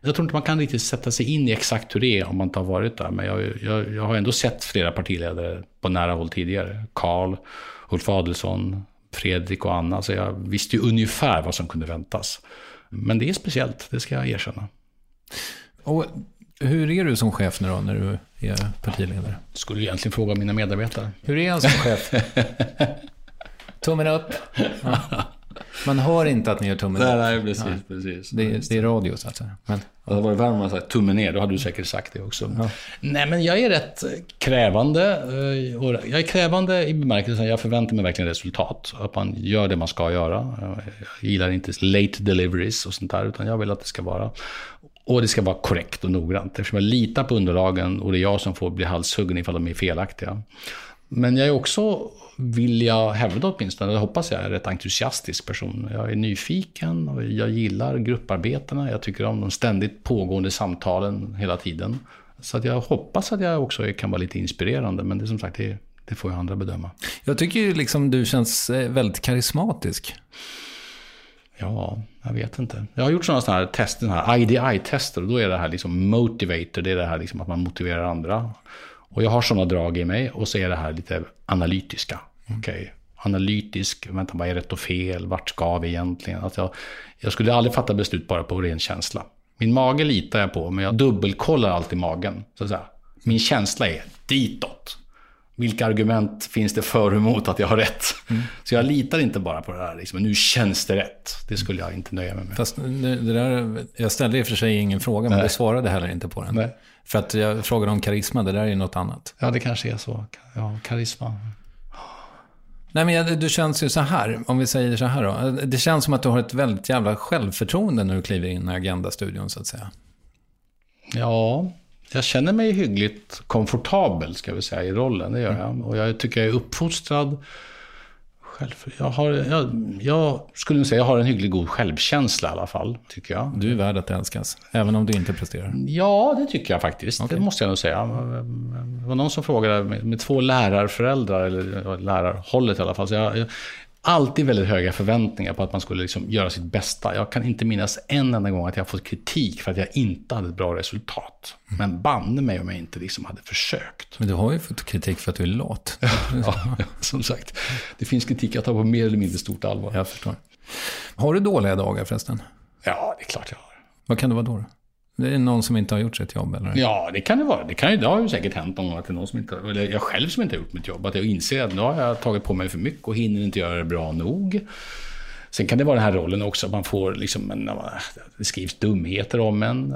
Jag tror inte man kan riktigt sätta sig in i exakt hur det är om man inte har varit där. Men jag, jag, jag har ändå sett flera partiledare på nära håll tidigare. Karl, Ulf Adelsson, Fredrik och Anna, så jag visste ju ungefär vad som kunde väntas. Men det är speciellt, det ska jag erkänna. Och hur är du som chef nu då, när du är partiledare? Jag skulle egentligen fråga mina medarbetare. Hur är han som chef? Tummen upp. Ja. Man hör inte att ni gör tummen upp. Nej, nej, precis, ja. precis. Det, är, det är radio så att säga. Men... Det hade varit varmt att säga tummen ner, då hade du säkert sagt det också. Ja. Nej, men jag är rätt krävande. Jag är krävande i bemärkelsen att jag förväntar mig verkligen resultat. Att man gör det man ska göra. Jag gillar inte late deliveries och sånt där, utan jag vill att det ska vara... Och det ska vara korrekt och noggrant. Eftersom jag litar på underlagen och det är jag som får bli halshuggen ifall de är felaktiga. Men jag är också, vill jag hävda åtminstone, jag hoppas jag är en rätt entusiastisk person. Jag är nyfiken och jag gillar grupparbetena. Jag tycker om de ständigt pågående samtalen hela tiden. Så att jag hoppas att jag också kan vara lite inspirerande. Men det är som sagt, det, det får ju andra bedöma. Jag tycker ju liksom du känns väldigt karismatisk. Ja, jag vet inte. Jag har gjort sådana här tester, här I D I-tester. Och då är det här liksom motivator, det är det här liksom att man motiverar andra. Och jag har sådana drag i mig och så är det här lite analytiska. Mm. Okej, okay. Analytisk, vänta, vad är rätt och fel? Vart ska vi egentligen? Alltså jag, jag skulle aldrig fatta beslut bara på ren känsla. Min mage litar jag på, men jag dubbelkollar alltid magen. Så att säga. Min känsla är ditåt. Vilka argument finns det för och emot att jag har rätt? Mm. Så jag litar inte bara på det här. Liksom. Nu känns det rätt. Det skulle jag inte nöja mig med. Fast det där, jag ställde i för sig ingen fråga, men du svarade heller inte på den. Nej. För att jag frågade om karisma, det där är ju något annat. Ja, det kanske är så. Ja, karisma. Nej, men jag, du känns ju så här, om vi säger så här då. Det känns som att du har ett väldigt jävla självförtroende när du kliver in i Agenda-studion, så att säga. Ja, Jag känner mig hyggligt komfortabel, ska vi säga, i rollen, det gör jag. Och jag tycker jag är uppfostrad. Jag, har, jag, jag skulle säga jag har en hygglig god självkänsla i alla fall, tycker jag. Du är värd att älskas, även om du inte presterar. Ja, det tycker jag faktiskt. Okay. Det måste jag nog säga. Det var någon som frågade med, med två lärarföräldrar, eller lärarhållet i alla fall. Så jag, jag alltid väldigt höga förväntningar på att man skulle liksom göra sitt bästa. Jag kan inte minnas en enda gång att jag fått kritik för att jag inte hade ett bra resultat. Mm. Men banne mig om jag inte liksom hade försökt. Men du har ju fått kritik för att du är lat. Ja, som sagt. Det finns kritik att ta på mer eller mindre stort allvar. Jag förstår. Har du dåliga dagar förresten? Ja, det är klart jag har. Vad kan det vara då? Det är någon som inte har gjort sitt jobb, eller? Ja, det kan det vara. Det, kan ju, det har ju säkert hänt någon, att det är någon som inte, eller jag själv som inte har gjort mitt jobb. Att jag inser att nu har jag tagit på mig för mycket och hinner inte göra det bra nog. Sen kan det vara den här rollen också. Man får liksom en, det skrivs dumheter om en.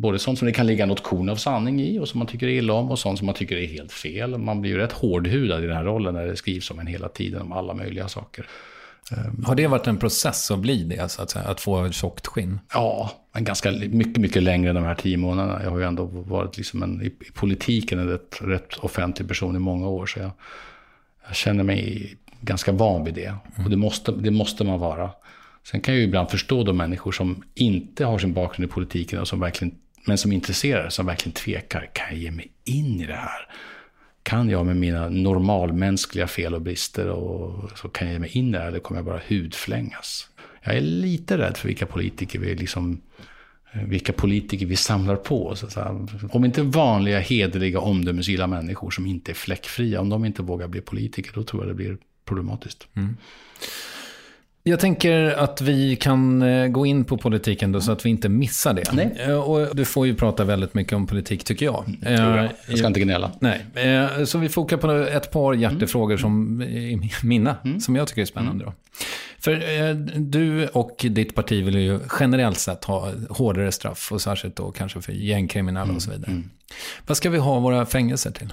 Både sånt som det kan ligga något korn av sanning i och som man tycker är illa om, och sånt som man tycker är helt fel. Man blir ju rätt hårdhudad i den här rollen när det skrivs om en hela tiden om alla möjliga saker. Har det varit en process att bli det, alltså att, att få tjockt skinn? Ja, men ganska mycket, mycket längre än de här tio månaderna. Jag har ju ändå varit liksom en, i politiken en rätt, rätt offentlig person i många år. Så jag, jag känner mig ganska van vid det. Och det måste, det måste man vara. Sen kan jag ju ibland förstå de människor som inte har sin bakgrund i politiken, och som verkligen, men som intresserar, som verkligen tvekar. Kan jag ge mig in i det här? Kan jag med mina normalmänskliga fel och brister, och så kan jag ge mig in där, eller kommer jag bara hudflängas? Jag är lite rädd för vilka politiker vi, liksom, vilka politiker vi samlar på. Så att, om inte vanliga, hederliga, omdömesgilla människor som inte är fläckfria, om de inte vågar bli politiker, då tror jag det blir problematiskt. Mm. Jag tänker att vi kan gå in på politiken då, så att vi inte missar det. Nej. Och du får ju prata väldigt mycket om politik, tycker jag. Jag, tror jag. jag ska inte gnälla. Nej. Så vi fokar på ett par hjärtefrågor som är mina, mm. som jag tycker är spännande. Då. För du och ditt parti vill ju generellt sett ha hårdare straff, och särskilt då kanske för gängkriminella mm. och så vidare. Mm. Vad ska vi ha våra fängelser till?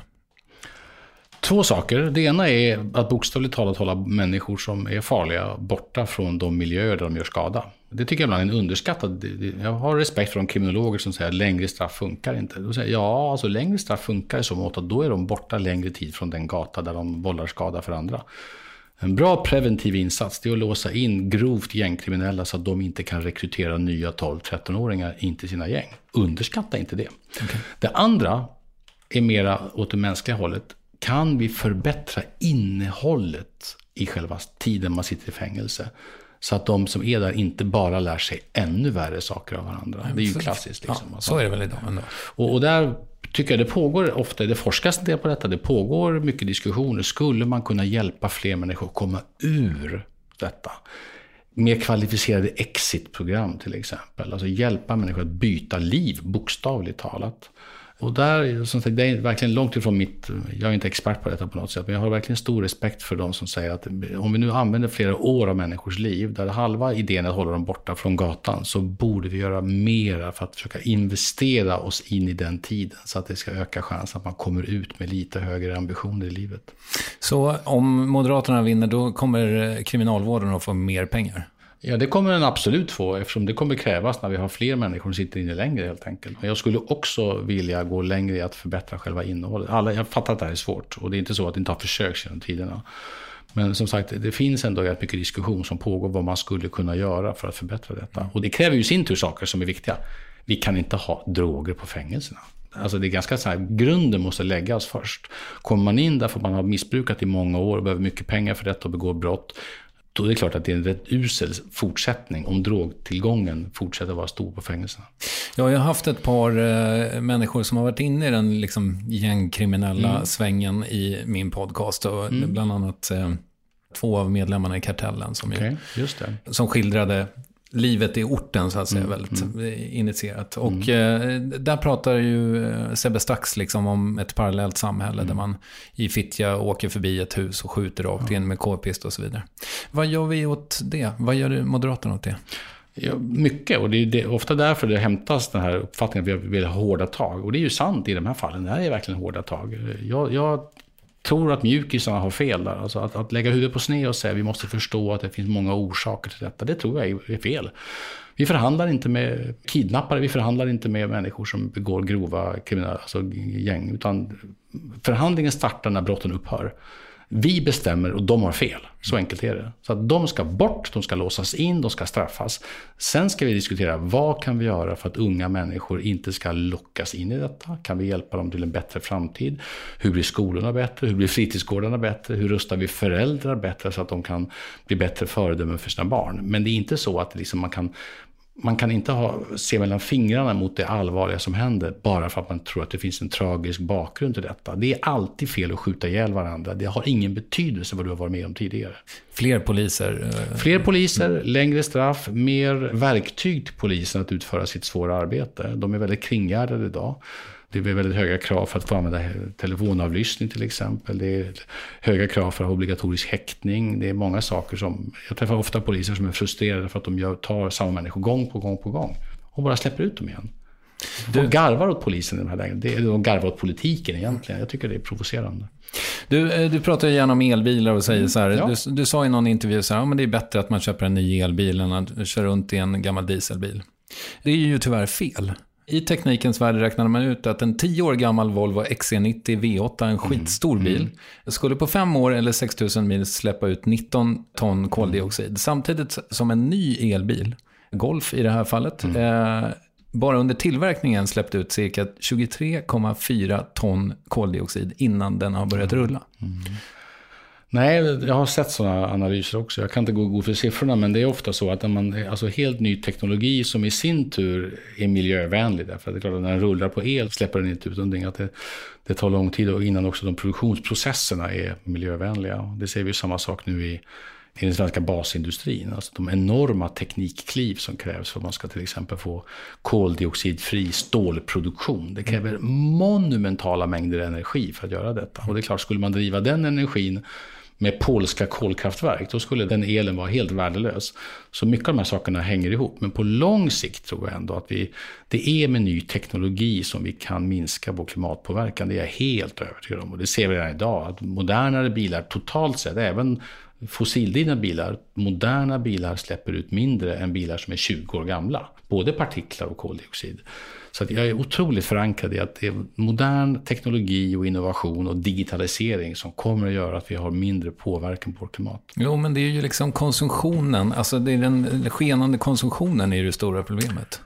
Två saker. Det ena är att bokstavligt talat hålla människor som är farliga borta från de miljöer där de gör skada. Det tycker jag ibland är en underskattad. Jag har respekt för de kriminologer som säger att längre straff funkar inte. Då säger jag, ja, alltså längre straff funkar i så mått att då är de borta längre tid från den gata där de vållar skada för andra. En bra preventiv insats, det är att låsa in grovt gängkriminella så att de inte kan rekrytera nya tolv-tretton-åringar in till sina gäng. Underskatta inte det. Okay. Det andra är mera åt det mänskliga hållet. Kan vi förbättra innehållet i själva tiden man sitter i fängelse, så att de som är där inte bara lär sig ännu värre saker av varandra? Det är ju klassiskt. Liksom. Ja, så är det väl idag ändå. Och, och där tycker jag det pågår ofta, det forskas en del på detta, det pågår mycket diskussioner. Skulle man kunna hjälpa fler människor att komma ur detta? Mer kvalificerade exit-program till exempel. Alltså hjälpa människor att byta liv, bokstavligt talat. Och där, som sagt, det är verkligen långt ifrån mitt, jag är inte expert på detta på något sätt, men jag har verkligen stor respekt för de som säger att om vi nu använder flera år av människors liv, där halva idén är att hålla dem borta från gatan, så borde vi göra mera för att försöka investera oss in i den tiden, så att det ska öka chansen att man kommer ut med lite högre ambitioner i livet. Så om Moderaterna vinner, då kommer kriminalvården att få mer pengar? Ja, det kommer den absolut få, eftersom det kommer krävas när vi har fler människor som sitter inne längre helt enkelt. Men jag skulle också vilja gå längre i att förbättra själva innehållet. Alla, jag fattar att det här är svårt, och det är inte så att det inte har försökt genom tiderna. Men som sagt, det finns ändå rätt mycket diskussion som pågår vad man skulle kunna göra för att förbättra detta. Och det kräver ju sin tur saker som är viktiga. Vi kan inte ha droger på fängelserna. Alltså det är ganska så här, grunden måste läggas först. Kommer man in där för man har missbrukat i många år och behöver mycket pengar för detta och begår brott, då är det klart att det är en rätt usel fortsättning om drogtillgången fortsätter vara stor på fängelserna. Ja, jag har haft ett par eh, människor som har varit inne i den liksom, gängkriminella mm. svängen i min podcast. Och mm. bland annat eh, två av medlemmarna i kartellen som, okay, ju, just det. som skildrade livet i orten, så att säga, mm. väldigt mm. initierat. Och mm. eh, där pratar ju Sebbe Stax liksom om ett parallellt samhälle mm. där man i Fittja åker förbi ett hus och skjuter rakt ja. in med k-pist och så vidare. Vad gör vi åt det? Vad gör Moderaterna åt det? Ja, mycket, och det är, det är ofta därför det hämtas den här uppfattningen att vi vill ha hårda tag. Och det är ju sant i de här fallen. Det här är verkligen hårda tag. Jag, jag tror att mjukisarna har fel där. Alltså att, att lägga huvudet på sned och säga vi måste förstå att det finns många orsaker till detta, det tror jag är fel. Vi förhandlar inte med kidnappare, vi förhandlar inte med människor som begår grova kriminella, alltså gäng, utan förhandlingen startar när brotten upphör. Vi bestämmer och de har fel. Så enkelt är det. Så att de ska bort, de ska låsas in, de ska straffas. Sen ska vi diskutera vad kan vi göra för att unga människor inte ska lockas in i detta. Kan vi hjälpa dem till en bättre framtid? Hur blir skolorna bättre? Hur blir fritidsgårdarna bättre? Hur rustar vi föräldrar bättre så att de kan bli bättre föredömen för sina barn? Men det är inte så att liksom man kan... Man kan inte ha, se mellan fingrarna mot det allvarliga som händer bara för att man tror att det finns en tragisk bakgrund till detta. Det är alltid fel att skjuta ihjäl varandra. Det har ingen betydelse vad du har varit med om tidigare. Fler poliser? Fler poliser, längre straff, mer verktyg till polisen att utföra sitt svåra arbete. De är väldigt kringgärdade idag. Det är väldigt höga krav för att få använda telefonavlyssning till exempel. Det är höga krav för obligatorisk häktning. Det är många saker som... Jag träffar ofta poliser som är frustrerade för att de gör, tar samma människor gång på gång på gång. Och bara släpper ut dem igen. Du... De garvar åt polisen i de här lägen. De garvar åt politiken egentligen. Jag tycker det är provocerande. Du, du pratar ju gärna om elbilar och säger så här. Ja. Du, du sa i någon intervju så här, ja, men det är bättre att man köper en ny elbil än att köra runt i en gammal dieselbil. Det är ju tyvärr fel. I teknikens värld räknade man ut att en tio år gammal Volvo X C nittio V åtta, en skitstor bil, mm. Mm. skulle på fem år eller sex tusen mil släppa ut nitton ton koldioxid. Mm. Samtidigt som en ny elbil, Golf i det här fallet, mm. eh, bara under tillverkningen släppte ut cirka tjugotre komma fyra ton koldioxid innan den har börjat rulla. Mm. Nej, jag har sett sådana analyser också. Jag kan inte gå god för siffrorna, men det är ofta så att när man, alltså helt ny teknologi som i sin tur är miljövänlig. Därför att det är klart att när den rullar på el släpper den inte ut någonting. Att det, det tar lång tid och innan också de produktionsprocesserna är miljövänliga. Det ser vi ju samma sak nu i, i den svenska basindustrin. Alltså de enorma teknikkliv som krävs för att man ska till exempel få koldioxidfri stålproduktion. Det kräver monumentala mängder energi för att göra detta. Och det är klart, skulle man driva den energin med polska kolkraftverk, då skulle den elen vara helt värdelös. Så mycket av de här sakerna hänger ihop. Men på lång sikt tror jag ändå att vi, det är med ny teknologi som vi kan minska vår klimatpåverkan. Det är jag helt övertygad om. Och det ser vi redan idag. Att modernare bilar totalt sett, även fossildrivna bilar, moderna bilar släpper ut mindre än bilar som är tjugo år gamla. Både partiklar och koldioxid. Så att jag är otroligt förankrad i att det är modern teknologi och innovation och digitalisering som kommer att göra att vi har mindre påverkan på vårt klimat. Jo, men det är ju liksom konsumtionen, alltså det är den skenande konsumtionen är det stora problemet.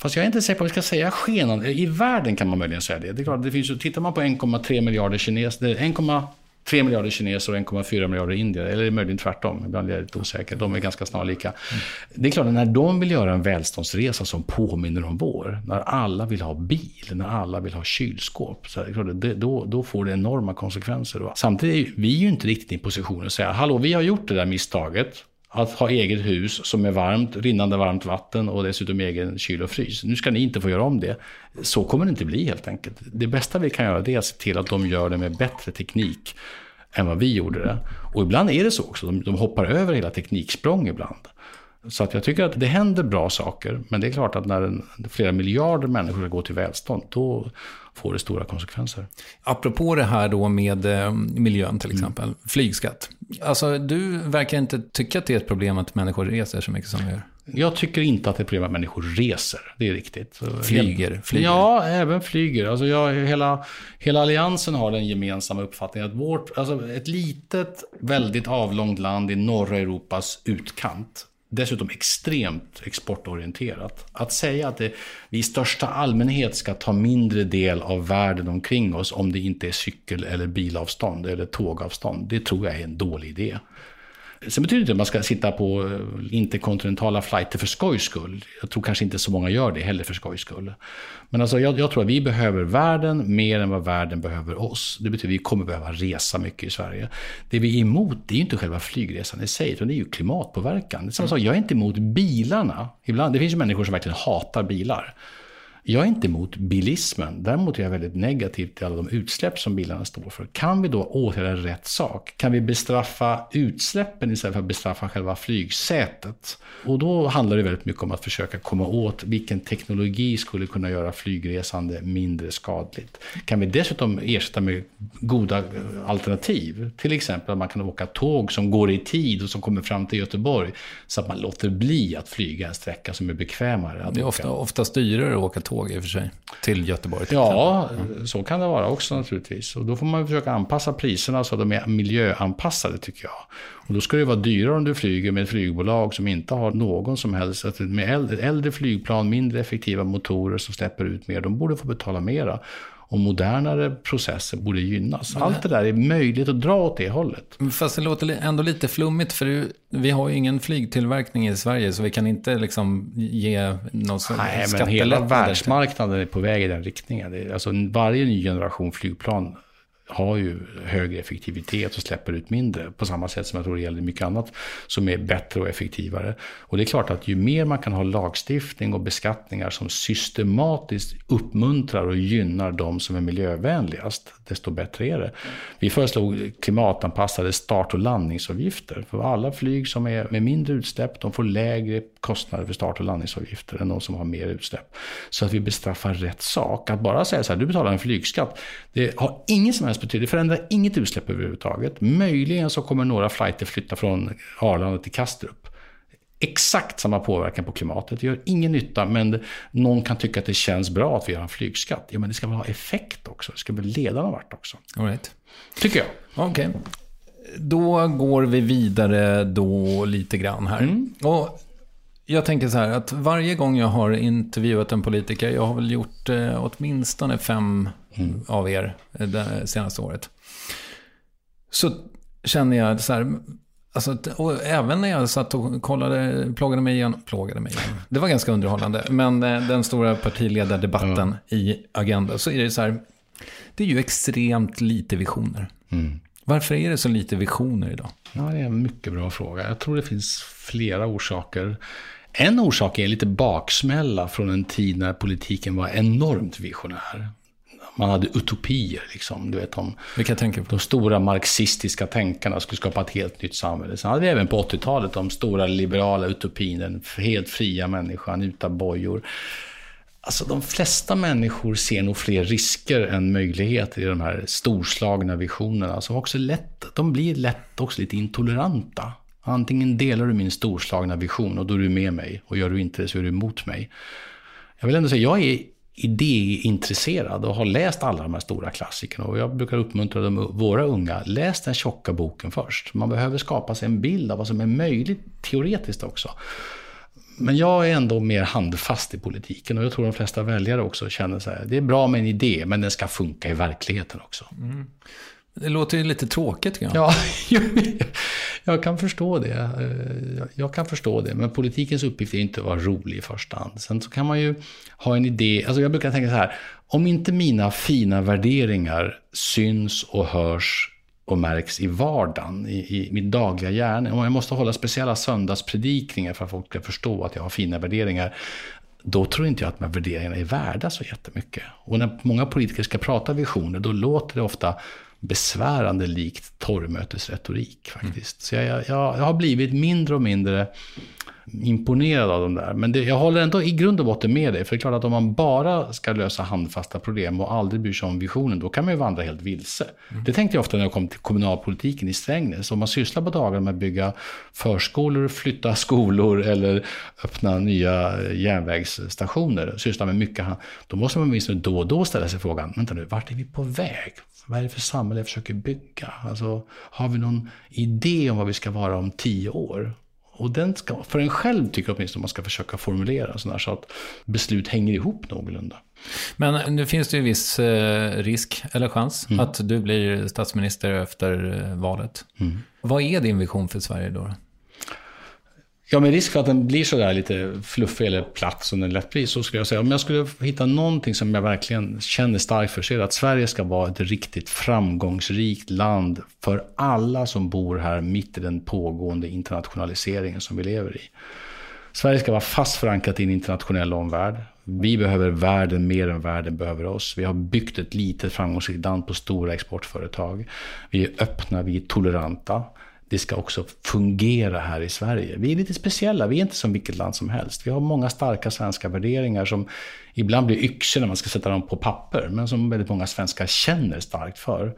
Fast jag är inte säker på att vi ska säga skenan. I världen kan man möjligen säga det. Det är klart, det finns ju, tittar man på en komma tre miljarder kineser, en komma tre miljarder kineser och en komma fyra miljarder indier, eller möjligen tvärtom, ibland är jag lite osäker, de är ganska snarlika. Mm. Det är klart att när de vill göra en välståndsresa som påminner om vår, när alla vill ha bil, när alla vill ha kylskåp, så det, då, då får det enorma konsekvenser. Då. Samtidigt är vi ju inte riktigt i position att säga, hallå, vi har gjort det där misstaget att ha eget hus som är varmt, rinnande varmt vatten och dessutom egen kyl och frys. Nu ska ni inte få göra om det. Så kommer det inte bli helt enkelt. Det bästa vi kan göra det är att se till att de gör det med bättre teknik än vad vi gjorde det. Och ibland är det så också. De, de hoppar över hela tekniksprång ibland. Så att jag tycker att det händer bra saker. Men det är klart att när en, flera miljarder människor går till välstånd, då får det stora konsekvenser. Apropå det här då med eh, miljön till exempel, mm. flygskatt. Alltså du verkar inte tycka att det är ett problem att människor reser så mycket som de gör. Jag tycker inte att det är ett problem att människor reser, det är riktigt. Flyger, flyger. Ja, även flyger. Alltså jag, hela, hela alliansen har den gemensamma uppfattningen att vårt, alltså ett litet, väldigt avlångt land i norra Europas utkant, dessutom extremt exportorienterat. Att säga att det, vi i största allmänhet ska ta mindre del av världen omkring oss om det inte är cykel- eller bilavstånd eller tågavstånd, det tror jag är en dålig idé. Sen betyder det inte att man ska sitta på interkontinentala flighter för skojs skull. Jag tror kanske inte så många gör det heller för skojs skull. Men alltså jag, jag tror att vi behöver världen mer än vad världen behöver oss. Det betyder att vi kommer behöva resa mycket i Sverige. Det vi är emot, det är ju inte själva flygresan i sig, utan det är ju klimatpåverkan. Det är samma sak, jag är inte emot bilarna. Ibland, det finns ju människor som verkligen hatar bilar. Jag är inte emot bilismen, däremot är jag väldigt negativ till alla de utsläpp som bilarna står för. Kan vi då åtgärda rätt sak? Kan vi bestraffa utsläppen istället för att bestraffa själva flygsätet? Och då handlar det väldigt mycket om att försöka komma åt vilken teknologi skulle kunna göra flygresande mindre skadligt. Kan vi dessutom ersätta med goda alternativ? Till exempel att man kan åka tåg som går i tid och som kommer fram till Göteborg, så att man låter bli att flyga en sträcka som är bekvämare. Att det är ofta, oftast dyrare att åka tåg i och för sig till Göteborg. Till ja, exempel. Så kan det vara också naturligtvis. Och då får man försöka anpassa priserna så att de är miljöanpassade, tycker jag. Och då ska det vara dyrare om du flyger med ett flygbolag som inte har någon som helst, att med äldre flygplan, mindre effektiva motorer som släpper ut mer, de borde få betala mera. Och modernare processer borde gynnas. Allt det där är möjligt att dra åt det hållet. Fast det låter ändå lite flummigt, för vi har ju ingen flygtillverkning i Sverige, så vi kan inte liksom ge någon skattelättnad. Nej, men hela världsmarknaden är på väg i den riktningen. Alltså, varje ny generation flygplan har ju högre effektivitet och släpper ut mindre, på samma sätt som jag tror det gäller mycket annat som är bättre och effektivare. Och det är klart att ju mer man kan ha lagstiftning och beskattningar som systematiskt uppmuntrar och gynnar de som är miljövänligast, desto bättre är det. Vi föreslog klimatanpassade start- och landningsavgifter för alla flyg som är med mindre utsläpp. De får lägre kostnader för start- och landningsavgifter än de som har mer utsläpp. Så att vi bestraffar rätt sak. Att bara säga så här, du betalar en flygskatt, det har ingen som helst betydelse, det förändrar inget utsläpp överhuvudtaget. Möjligen så kommer några flighter flytta från Arlanda till Kastrup. Exakt samma påverkan på klimatet. Det gör ingen nytta, men någon kan tycka att det känns bra att vi har en flygskatt. Ja, men det ska väl ha effekt också. Det ska väl leda någon vart också. All right. Tycker jag. Okej. Okay. Då går vi vidare då lite grann här. Mm. Och jag tänker så här, att varje gång jag har intervjuat en politiker, jag har väl gjort eh, åtminstone fem mm. av er eh, det senaste året, så känner jag så här, alltså, och även när jag satt och kollade, plågade mig igen, plågade mig igen. Det var ganska underhållande, men eh, den stora partiledardebatten mm. i Agenda, så är det så här, det är ju extremt lite visioner. Mm. Varför är det så lite visioner idag? Ja, det är en mycket bra fråga. Jag tror det finns flera orsaker. En orsak är lite baksmälla från en tid när politiken var enormt visionär. Man hade utopier, liksom. Du vet, om vilka tänker på? De stora marxistiska tänkarna skulle skapa ett helt nytt samhälle. Sen hade vi även på åttiotalet de stora liberala utopierna, den helt fria människan utan bojor. Alltså, de flesta människor ser nog fler risker än möjligheter i de här storslagna visionerna, som också lätt, de blir lätt också lite intoleranta. Antingen delar du min storslagna vision och då är du med mig, och gör du inte det så är du emot mig. Jag vill ändå säga, jag är idéintresserad och har läst alla de här stora klassikerna, och jag brukar uppmuntra dem, våra unga, läs den tjocka boken först. Man behöver skapa sig en bild av vad som är möjligt teoretiskt också. Men jag är ändå mer handfast i politiken, och jag tror de flesta väljare också känner så här, det är bra med en idé, men den ska funka i verkligheten också. Mm. Det låter ju lite tråkigt. Ja, jag kan förstå det. Jag kan förstå det, men politikens uppgift är inte att vara rolig i första hand. Sen så kan man ju ha en idé. Alltså, jag brukar tänka så här, om inte mina fina värderingar syns och hörs och märks i vardagen, i, i min dagliga hjärna, om jag måste hålla speciella söndagspredikningar för att folk ska förstå att jag har fina värderingar, då tror inte jag att de här värderingarna är värda så jättemycket. Och när många politiker ska prata visioner, då låter det ofta besvärande likt torgmötesretorik faktiskt. Så jag, jag, jag har blivit mindre och mindre imponerad av dem där. Men det, jag håller ändå i grund och botten med dig, för det är klart att om man bara ska lösa handfasta problem och aldrig bryr sig om visionen, då kan man ju vandra helt vilse. Mm. Det tänkte jag ofta när jag kom till kommunalpolitiken i Strängnäs. Om man sysslar på dagar med att bygga förskolor, flytta skolor eller öppna nya järnvägsstationer, sysslar med mycket, då måste man minst då och då ställa sig frågan, vänta nu, vart är vi på väg? Vad är det för samhälle jag försöker bygga? Alltså, har vi någon idé om vad vi ska vara om tio år? Och den ska, för en själv tycker jag åtminstone man ska försöka formulera sådär, så att beslut hänger ihop någorlunda. Men nu finns det ju viss risk eller chans mm. att du blir statsminister efter valet. Mm. Vad är din vision för Sverige då? Ja, med risk för att den blir så där lite fluffig eller platt som den lätt blir, så skulle jag säga, om jag skulle hitta någonting som jag verkligen känner starkt för, så är det att Sverige ska vara ett riktigt framgångsrikt land för alla som bor här mitt i den pågående internationaliseringen som vi lever i. Sverige ska vara fast förankrat i en internationell omvärld. Vi behöver världen mer än världen behöver oss. Vi har byggt ett litet framgångsrikt land på stora exportföretag. Vi är öppna, vi är toleranta. Det ska också fungera här i Sverige. Vi är lite speciella, vi är inte som vilket land som helst. Vi har många starka svenska värderingar som ibland blir yxor när man ska sätta dem på papper, men som väldigt många svenskar känner starkt för.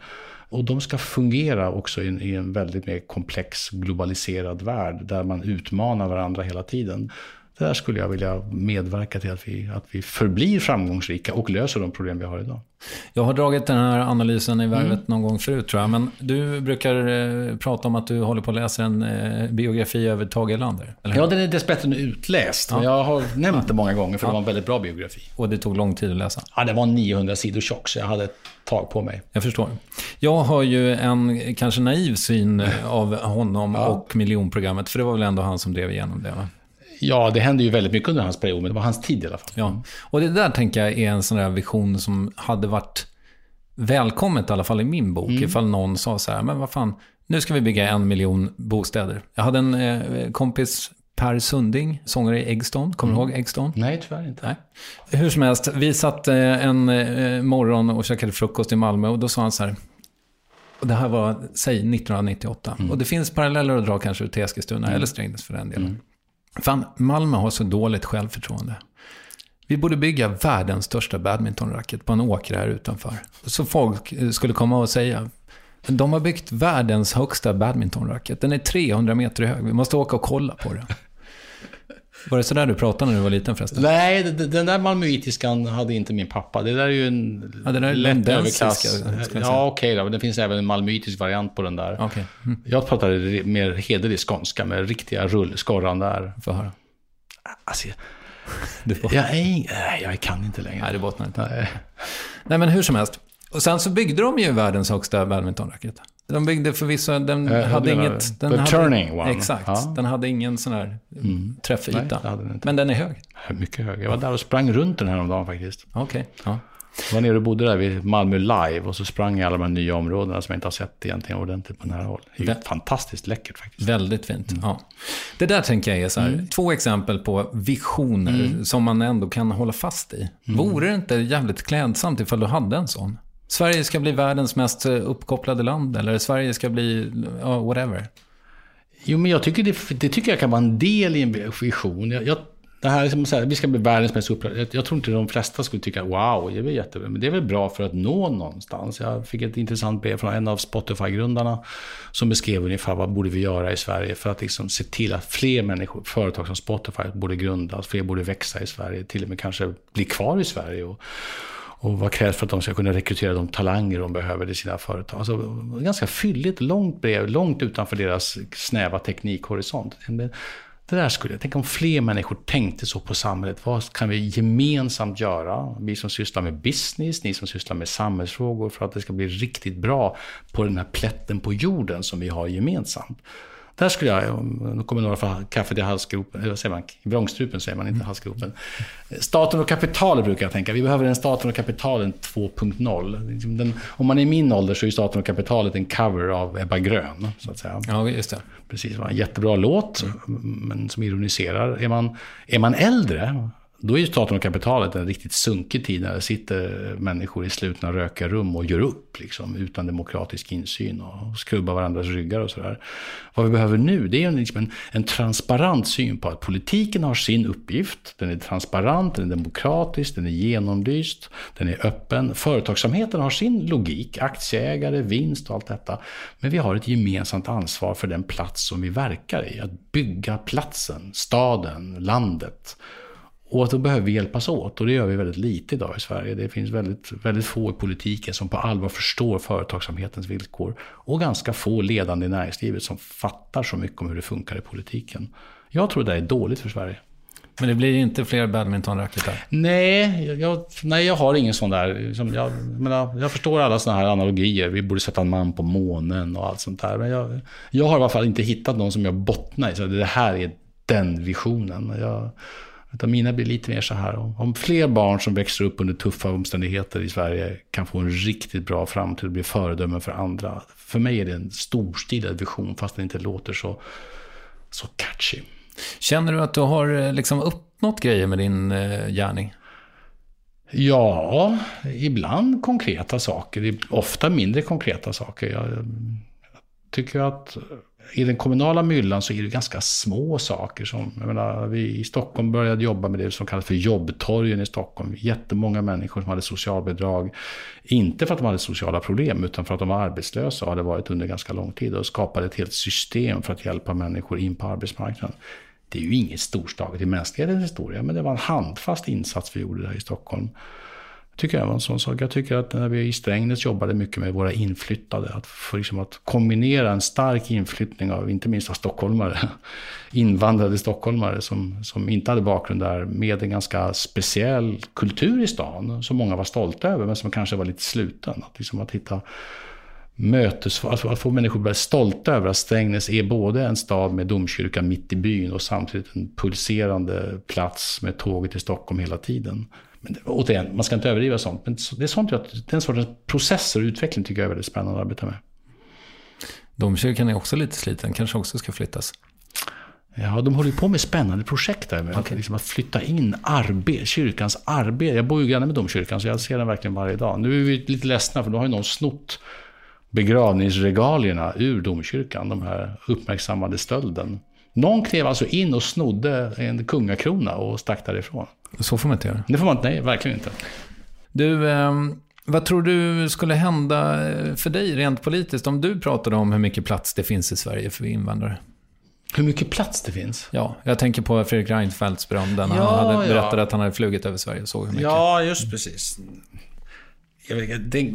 Och de ska fungera också i en, i en väldigt mer komplex, globaliserad värld där man utmanar varandra hela tiden. Det där skulle jag vilja medverka till att vi, att vi förblir framgångsrika och löser de problem vi har idag. Jag har dragit den här analysen i värvet mm. någon gång förut tror jag, men du brukar eh, prata om att du håller på att läsa en eh, biografi över Tage Erlander. Eller? Ja, den är dessbättre nu utläst, men ja. jag har nämnt ja. det många gånger för ja. det var en väldigt bra biografi. Och det tog lång tid att läsa? Ja, det var niohundra sidor tjock så jag hade ett tag på mig. Jag förstår. Jag har ju en kanske naiv syn av honom ja. och miljonprogrammet, för det var väl ändå han som drev igenom det, va? Ja, det hände ju väldigt mycket under hans period, men det var hans tid i alla fall. Ja. Och det där tänker jag är en sån där vision som hade varit välkommet i alla fall i min bok. Mm. Ifall någon sa så här, men vad fan, nu ska vi bygga en miljon bostäder. Jag hade en eh, kompis, Per Sunding, sångare i Eggstone. Kommer mm. du ihåg Eggstone? Nej, tyvärr inte. Nej. Hur som helst, vi satt eh, en eh, morgon och käkade frukost i Malmö och då sa han så här, och det här var, säg nittonhundranittioåtta. Mm. Och det finns paralleller att dra kanske till Eskilstuna mm. eller Strängnäs för den delen. Mm. Fan, Malmö har så dåligt självförtroende. Vi borde bygga världens största badmintonracket på en åker här utanför. Så folk skulle komma och säga, de har byggt världens högsta badmintonracket. Den är trehundra meter hög, vi måste åka och kolla på den. Var det så där du pratade när du var liten förresten? Nej, den där malmöitiskan hade inte min pappa. Det där är ju en ja, den där lätt överklass. Ja, okej okay då. Det finns även en malmöitisk variant på den där. Okay. Mm. Jag pratade mer hederlig skånska med riktiga rullskorran där. Får höra. Alltså, du får. Jag, är, jag kan inte längre. Nej, det bottnar inte. Nej. Nej, men hur som helst. Och sen så byggde de ju världens högsta badmintonracket. De byggde förvisso, den uh, hade den inget... Den hade, turning one. Exakt, ja. Den hade ingen sån här mm. träffyta. Nej, den men den är hög. Mycket hög. Jag var där och sprang runt den här om dagen faktiskt. Okej. Okay. Ja. Jag var nere och bodde där vid Malmö Live och så sprang jag alla de här nya områdena som jag inte har sett egentligen ordentligt på den här håll. Det är fantastiskt läckert faktiskt. Väldigt fint, mm. ja. Det där tänker jag är så här, mm. två exempel på visioner mm. som man ändå kan hålla fast i. Mm. Vore det inte jävligt klädsamt ifall du hade en sån? Sverige ska bli världens mest uppkopplade land eller Sverige ska bli ja, whatever. Jo, men jag tycker det, det tycker jag kan vara en del i en vision. Jag, jag, det här som säger vi ska bli världens mest uppkopplade. Jag, jag tror inte de flesta skulle tycka wow, det är väl jättebra, men det är väl bra för att nå någonstans. Jag fick ett intressant brev från en av Spotify-grundarna som beskrev ungefär vad borde vi göra i Sverige för att liksom se till att fler människor, företag som Spotify borde grundas, fler borde växa i Sverige, till och med kanske bli kvar i Sverige och Och vad krävs för att de ska kunna rekrytera de talanger de behöver i sina företag. Alltså, ganska fylligt, långt brev, långt utanför deras snäva teknikhorisont. Det där skulle jag tänka om fler människor tänkte så på samhället. Vad kan vi gemensamt göra? Vi som sysslar med business, ni som sysslar med samhällsfrågor för att det ska bli riktigt bra på den här plätten på jorden som vi har gemensamt. Där skulle jag, nu kommer några från kaffet i halsgropen, eller vad säger man, i vrångstrupen säger man, inte halsgropen. Staten och kapitalet brukar jag tänka, vi behöver en staten och kapitalen två punkt noll. Den, om man är i min ålder så är staten och kapitalet en cover av Ebba Grön, så att säga. Ja, just det. Precis, en jättebra låt, men som ironiserar. Är man, är man äldre, då är ju staten och kapitalet en riktigt sunkig tid när det sitter människor i slutna rökarrum och gör upp liksom, utan demokratisk insyn och skrubbar varandras ryggar och sådär. Vad vi behöver nu det är liksom en, en transparent syn på att politiken har sin uppgift. Den är transparent, den är demokratisk, den är genomlyst, den är öppen. Företagsamheten har sin logik, aktieägare, vinst och allt detta. Men vi har ett gemensamt ansvar för den plats som vi verkar i. Att bygga platsen, staden, landet. Och då behöver vi hjälpas åt och det gör vi väldigt lite idag i Sverige. Det finns väldigt, väldigt få i politiken som på allvar förstår företagsamhetens villkor och ganska få ledande i näringslivet som fattar så mycket om hur det funkar i politiken. Jag tror det är dåligt för Sverige. Men det blir inte fler badmintonracketar? Nej, jag, nej, jag har ingen sån där. Jag, jag, jag förstår alla såna här analogier. Vi borde sätta en man på månen och allt sånt där. Men jag, jag har i alla fall inte hittat någon som jag bottnar i. Så det här är den visionen. Jag... Utan mina blir lite mer så här. Om fler barn som växer upp under tuffa omständigheter i Sverige kan få en riktigt bra framtid och bli föredömen för andra. För mig är det en storstilad vision fast det inte låter så, så catchy. Känner du att du har liksom uppnått grejer med din eh, gärning? Ja, ibland konkreta saker, ofta mindre konkreta saker. Jag tycker att i den kommunala myllan så är det ganska små saker. Som, jag menar, vi i Stockholm började jobba med det som kallas för jobbtorgen i Stockholm. Jättemånga människor som hade socialbidrag, inte för att de hade sociala problem utan för att de var arbetslösa och hade varit under ganska lång tid, och skapade ett helt system för att hjälpa människor in på arbetsmarknaden. Det är ju inget storslaget i mänsklighetens historia, men det var en handfast insats vi gjorde där i Stockholm. Tycker jag var en sån sak. Jag tycker att när vi i Strängnäs jobbade mycket med våra inflyttade, att, för liksom att kombinera en stark inflyttning av inte minst av stockholmare, invandrade stockholmare som, som inte hade bakgrund där, med en ganska speciell kultur i stan som många var stolta över men som kanske var lite sluten. Att, liksom att hitta mötes, alltså att få människor bli stolta över att Strängnäs är både en stad med domkyrka mitt i byn och samtidigt en pulserande plats med tåget till Stockholm hela tiden. Men återigen, man ska inte överdriva sånt, men det är sånt att den sortens processer och utveckling tycker jag är väldigt spännande att arbeta med. Domkyrkan är också lite sliten, kanske också ska flyttas. Ja, de håller ju på med spännande projekt där med okay. liksom att flytta in arbe- kyrkans arbete. Jag bor ju grann med domkyrkan så jag ser den verkligen varje dag. Nu är vi lite ledsna för då har ju någon snott begravningsregalierna ur domkyrkan, de här uppmärksammade stölden. Någon klev alltså in och snodde en kungakrona och stack därifrån. Så får man inte göra. Det får man inte, nej, verkligen inte. Du, eh, vad tror du skulle hända för dig rent politiskt om du pratade om hur mycket plats det finns i Sverige för invandrare? Hur mycket plats det finns? Ja, jag tänker på Fredrik Reinfeldts beröm, där han ja, hade berättat ja. att han hade flugit över Sverige och såg hur mycket. Ja, just precis. Jag vet, det...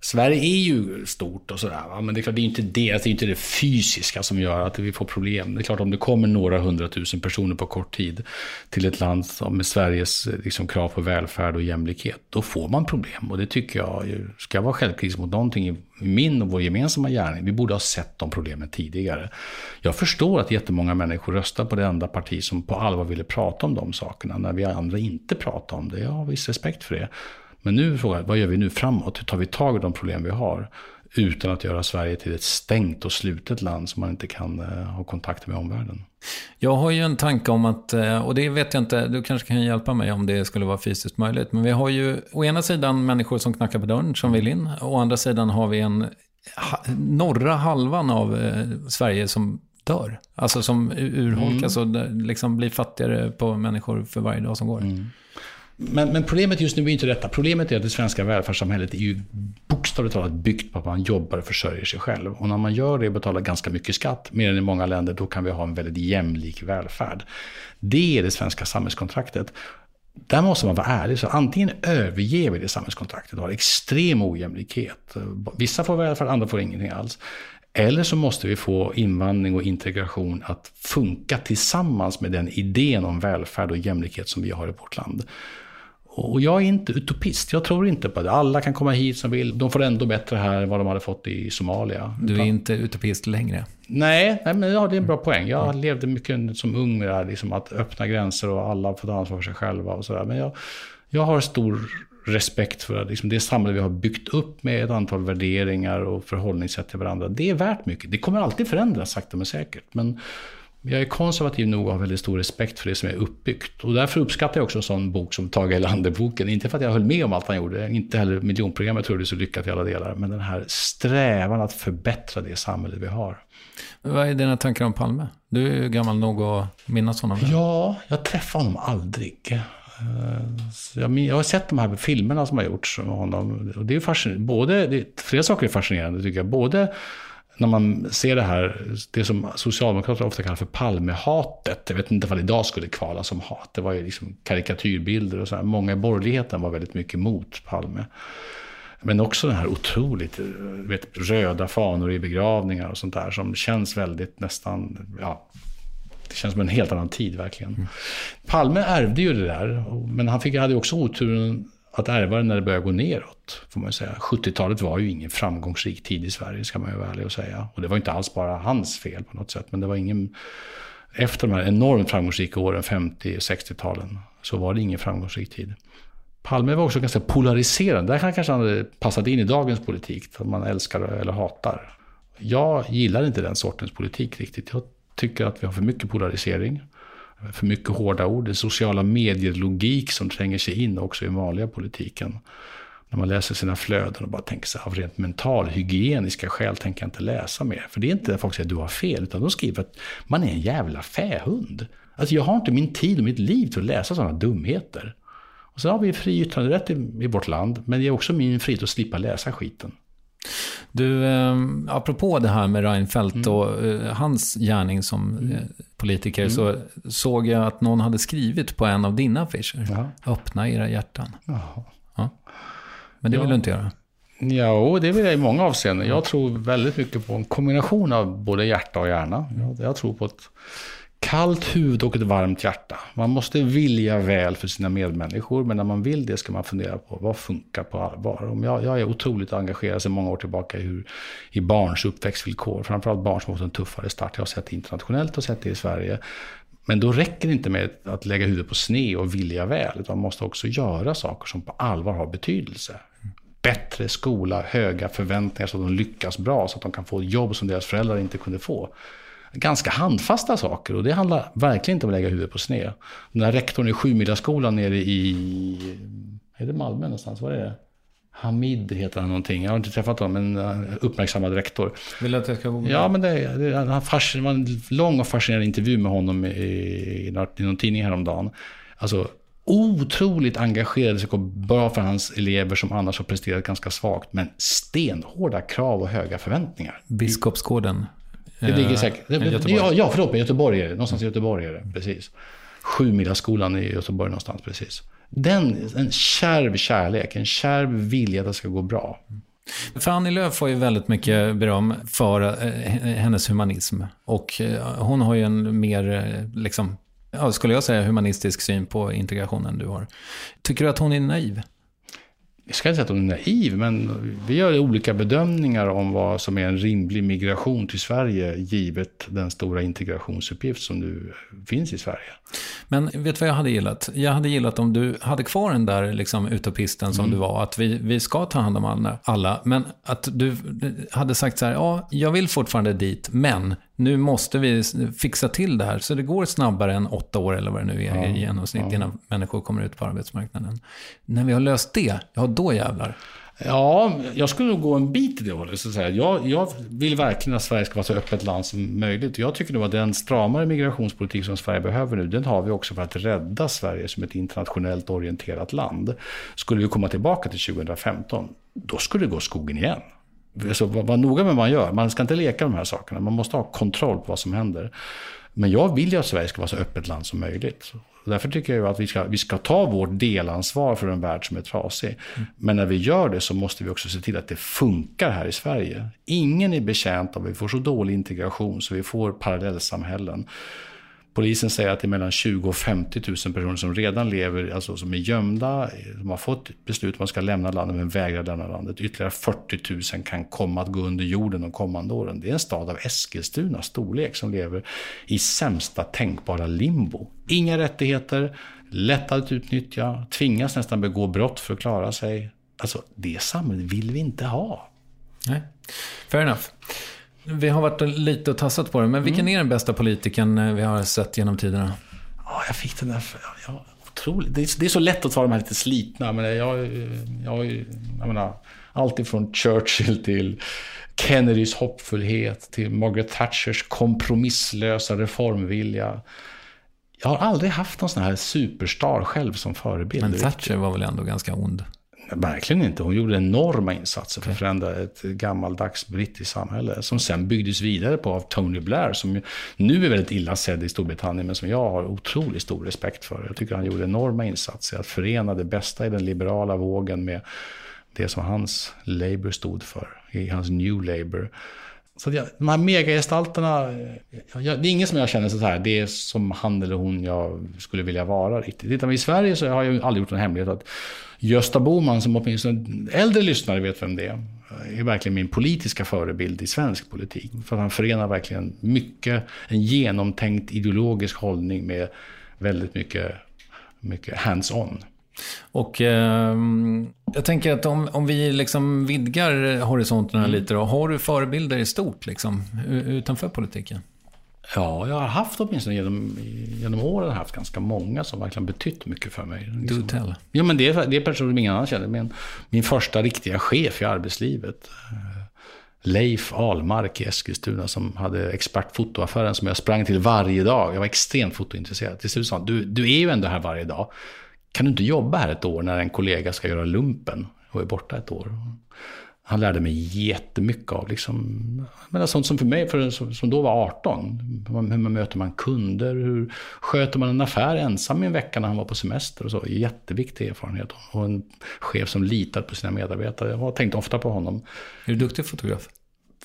Sverige är ju stort och sådär, va? Men det är klart, det är inte det, det är inte det fysiska som gör att vi får problem. Det är klart, om det kommer några hundratusen personer på kort tid till ett land med Sveriges liksom, krav på välfärd och jämlikhet, då får man problem. Och det tycker jag, ju, ska jag vara självkritisk mot någonting i min och vår gemensamma gärning, vi borde ha sett de problemen tidigare. Jag förstår att jättemånga människor röstar på det enda parti som på allvar ville prata om de sakerna, när vi andra inte pratar om det. Jag har viss respekt för det. Men nu frågar jag, vad gör vi nu framåt? Hur tar vi tag i de problem vi har utan att göra Sverige till ett stängt och slutet land som man inte kan eh, ha kontakt med omvärlden? Jag har ju en tanke om att, och det vet jag inte, du kanske kan hjälpa mig om det skulle vara fysiskt möjligt, men vi har ju å ena sidan människor som knackar på dörren som vill in, och å andra sidan har vi en ha, norra halvan av eh, Sverige som dör. Alltså som urholkas mm. och liksom blir fattigare på människor för varje dag som går. Mm. Men, men problemet just nu är inte detta. Problemet är att det svenska välfärdssamhället är ju bokstavligt talat byggt på att man jobbar och försörjer sig själv. Och när man gör det och betalar ganska mycket skatt, mer än i många länder, då kan vi ha en väldigt jämlik välfärd. Det är det svenska samhällskontraktet. Där måste man vara ärlig. Så antingen överger vi det samhällskontraktet och har extrem ojämlikhet. Vissa får välfärd, andra får ingenting alls. Eller så måste vi få invandring och integration att funka tillsammans med den idén om välfärd och jämlikhet som vi har i vårt land. Och jag är inte utopist. Jag tror inte på det. Alla kan komma hit som vill. De får ändå bättre här än vad de hade fått i Somalia. Du är Utan... inte utopist längre? Nej, nej men ja, det är en bra poäng. Jag mm. levde mycket som ung med det här, liksom att öppna gränser och alla får ta ansvar för sig själva. Och så där. Men jag, jag har stor respekt för det. Liksom det samhälle vi har byggt upp med ett antal värderingar och förhållningssätt till varandra. Det är värt mycket. Det kommer alltid förändras sakta men säkert. Men jag är konservativ nog och har väldigt stor respekt för det som är uppbyggt. Och därför uppskattar jag också en sån bok som Tage Erlander-boken. Inte för att jag höll med om allt han gjorde. Inte heller miljonprogrammet tror jag det så lyckat i alla delar. Men den här strävan att förbättra det samhälle vi har. Vad är dina tankar om Palme? Du är ju gammal nog att minnas honom. Där. Ja, jag träffade honom aldrig. Jag har sett de här filmerna som har gjorts med honom. Och det är fascinerande. Både, det är flera saker är fascinerande tycker jag. Både... När man ser det här, det som socialdemokrater ofta kallar för Palmehatet. Jag vet inte vad idag skulle kvala som hat. Det var ju liksom karikatyrbilder och så här. Många i borgerligheten var väldigt mycket mot Palme. Men också den här otroligt vet, röda fanor i begravningar och sånt där som känns väldigt nästan... Ja, det känns som en helt annan tid verkligen. Mm. Palme ärvde ju det där, men han fick, hade ju också oturen... att ärva när det börjar gå neråt, får man säga. sjuttiotalet var ju ingen framgångsrik tid i Sverige, ska man ju vara ärlig och säga. Och det var inte alls bara hans fel på något sätt, men det var ingen... Efter de här enormt framgångsrika åren, femtio- och sextiotalen, så var det ingen framgångsrik tid. Palme var också ganska polariserande. Där kanske han hade passat in i dagens politik, att man älskar eller hatar. Jag gillar inte den sortens politik riktigt. Jag tycker att vi har för mycket polarisering. för mycket hårda ord, det sociala medielogik som tränger sig in också i den vanliga politiken. När man läser sina flöden och bara tänker så här, av rent mental, hygieniska skäl tänker jag inte läsa mer. För det är inte att folk säger att du har fel, utan de skriver att man är en jävla fähund. Alltså jag har inte min tid och mitt liv till att läsa sådana dumheter. Och sen har vi fri yttranderätt i, i vårt land, men det är också min frihet att slippa läsa skiten. Du, eh, apropå det här med Reinfeldt mm. och eh, hans gärning som mm. eh, politiker mm. så såg jag att någon hade skrivit på en av dina affischer. Ja. Öppna era hjärtan. Jaha. Ja. Men det vill ja. du inte göra? Ja, det vill jag i många avseenden. Jag tror väldigt mycket på en kombination av både hjärta och hjärna. Jag, jag tror på ett kallt huvud och ett varmt hjärta. Man måste vilja väl för sina medmänniskor, men när man vill det ska man fundera på vad funkar på allvar. Om jag, jag är otroligt engagerad sedan många år tillbaka i, hur, i barns uppväxtvillkor, framförallt barn som har fått en tuffare start. Jag har sett det internationellt och sett det i Sverige. Men då räcker det inte med att lägga huvudet på sne och vilja väl, utan man måste också göra saker som på allvar har betydelse. Bättre skola, höga förväntningar så att de lyckas bra, så att de kan få jobb som deras föräldrar inte kunde få. Ganska handfasta saker, och det handlar verkligen inte om att lägga huvudet på sne. Den här rektorn i Sjumilaskolan nere i, är det Malmö någonstans, vad är det? Hamid heter han någonting. Jag har inte träffat honom, men uppmärksammad rektor. Vill du att jag ska gå med? Ja, men det, det, han fas, det var en lång och fascinerande intervju med honom i, i, i någon tidning häromdagen. Alltså otroligt engagerad, så går bra för hans elever som annars har presterat ganska svagt, men stenhårda krav och höga förväntningar. Biskopsgården. Det ligger säkert. Ja, ja, förlåt, men Göteborg är det. Någonstans i Göteborg är det, precis. Sjumilaskolan i Göteborg någonstans, precis. Den, en kärv kärlek, en kärv vilja att det ska gå bra. För Annie Lööf får ju väldigt mycket beröm för hennes humanism. Och hon har ju en mer, liksom, ja, skulle jag säga, humanistisk syn på integrationen du har. Tycker du att hon är naiv? Jag ska inte säga att hon är naiv, men vi gör olika bedömningar om vad som är en rimlig migration till Sverige givet den stora integrationsuppgift som nu finns i Sverige. Men vet du vad jag hade gillat? Jag hade gillat om du hade kvar den där liksom, utopisten som mm. du var, att vi, vi ska ta hand om alla, alla, men att du hade sagt så här, ja, jag vill fortfarande dit, men nu måste vi fixa till det här så det går snabbare än åtta år eller vad det nu är ja, i genomsnitt ja. innan människor kommer ut på arbetsmarknaden. När vi har löst det, ja då jävlar. Ja, jag skulle nog gå en bit i det hållet. Så säga. Jag, jag vill verkligen att Sverige ska vara så öppet land som möjligt. Jag tycker nog att den stramare migrationspolitik som Sverige behöver nu, den har vi också för att rädda Sverige som ett internationellt orienterat land. Skulle vi komma tillbaka till tjugo femton, då skulle det gå skogen igen. Så var, var noga med vad man gör. Man ska inte leka de här sakerna. Man måste ha kontroll på vad som händer. Men jag vill ju att Sverige ska vara så öppet land som möjligt. Och därför tycker jag ju att vi ska, vi ska ta vårt delansvar för en värld som är trasig. Mm. Men när vi gör det så måste vi också se till att det funkar här i Sverige. Ingen är betjänt av att vi får så dålig integration så vi får parallellsamhällen. Polisen säger att det är mellan tjugo och femtio tusen personer som redan lever, alltså som är gömda, som har fått beslut att man ska lämna landet men vägrar lämna landet. Ytterligare fyrtio tusen kan komma att gå under jorden de kommande åren. Det är en stad av Eskilstuna storlek som lever i sämsta tänkbara limbo. Inga rättigheter, lätt att utnyttja, tvingas nästan begå brott för att klara sig. Alltså det samhället vill vi inte ha. Nej, fair enough. Vi har varit lite och tassat på det, men mm. vilken är den bästa politiken vi har sett genom tiderna? Ja, jag fick den där... Ja, otroligt. Det, är, det är så lätt att ta de här lite slitna, men jag, jag, jag menar, allt ifrån Churchill till Kennedys hoppfullhet till Margaret Thatchers kompromisslösa reformvilja. Jag har aldrig haft någon sån här superstar själv som förebild. Men Thatcher var väl ändå ganska ond? Verkligen inte. Hon gjorde enorma insatser för att förändra ett gammaldags brittiskt samhälle som sen byggdes vidare på av Tony Blair, som nu är väldigt illa sedd i Storbritannien men som jag har otroligt stor respekt för. Jag tycker han gjorde enorma insatser att förena det bästa i den liberala vågen med det som hans Labour stod för, i hans New Labour. Så jag, de här megagestalterna, jag, jag, det är ingen som jag känner så här, det är som han eller hon jag skulle vilja vara riktigt. Tittar vi i Sverige så har jag aldrig gjort en hemlighet att Gösta Bohman, som åtminstone äldre lyssnare vet vem det är, är verkligen min politiska förebild i svensk politik. För han förenar verkligen mycket, en genomtänkt ideologisk hållning med väldigt mycket, mycket hands-on. Och eh, jag tänker att om, om vi liksom vidgar horisonterna mm. lite då, har du förebilder i stort liksom, utanför politiken? Ja, jag har haft åtminstone genom, genom åren haft ganska många som verkligen betytt mycket för mig. Liksom. Du tell. Ja, men det är, det är personer som ingen annan känner. Min, min första riktiga chef i arbetslivet, Leif Ahlmark i Eskilstuna, som hade expertfotoaffären som jag sprang till varje dag. Jag var extremt fotointresserad. Till slut sa han, du, du är ju ändå här varje dag. Kan du inte jobba här ett år när en kollega ska göra lumpen och är borta ett år? Han lärde mig jättemycket av liksom, men sånt som för mig, för, som, som då var arton. Hur man möter man kunder, hur sköter man en affär ensam i en vecka när han var på semester och så. Jätteviktig erfarenhet. Och en chef som litar på sina medarbetare. Jag tänkte ofta på honom. Är du duktig fotograf?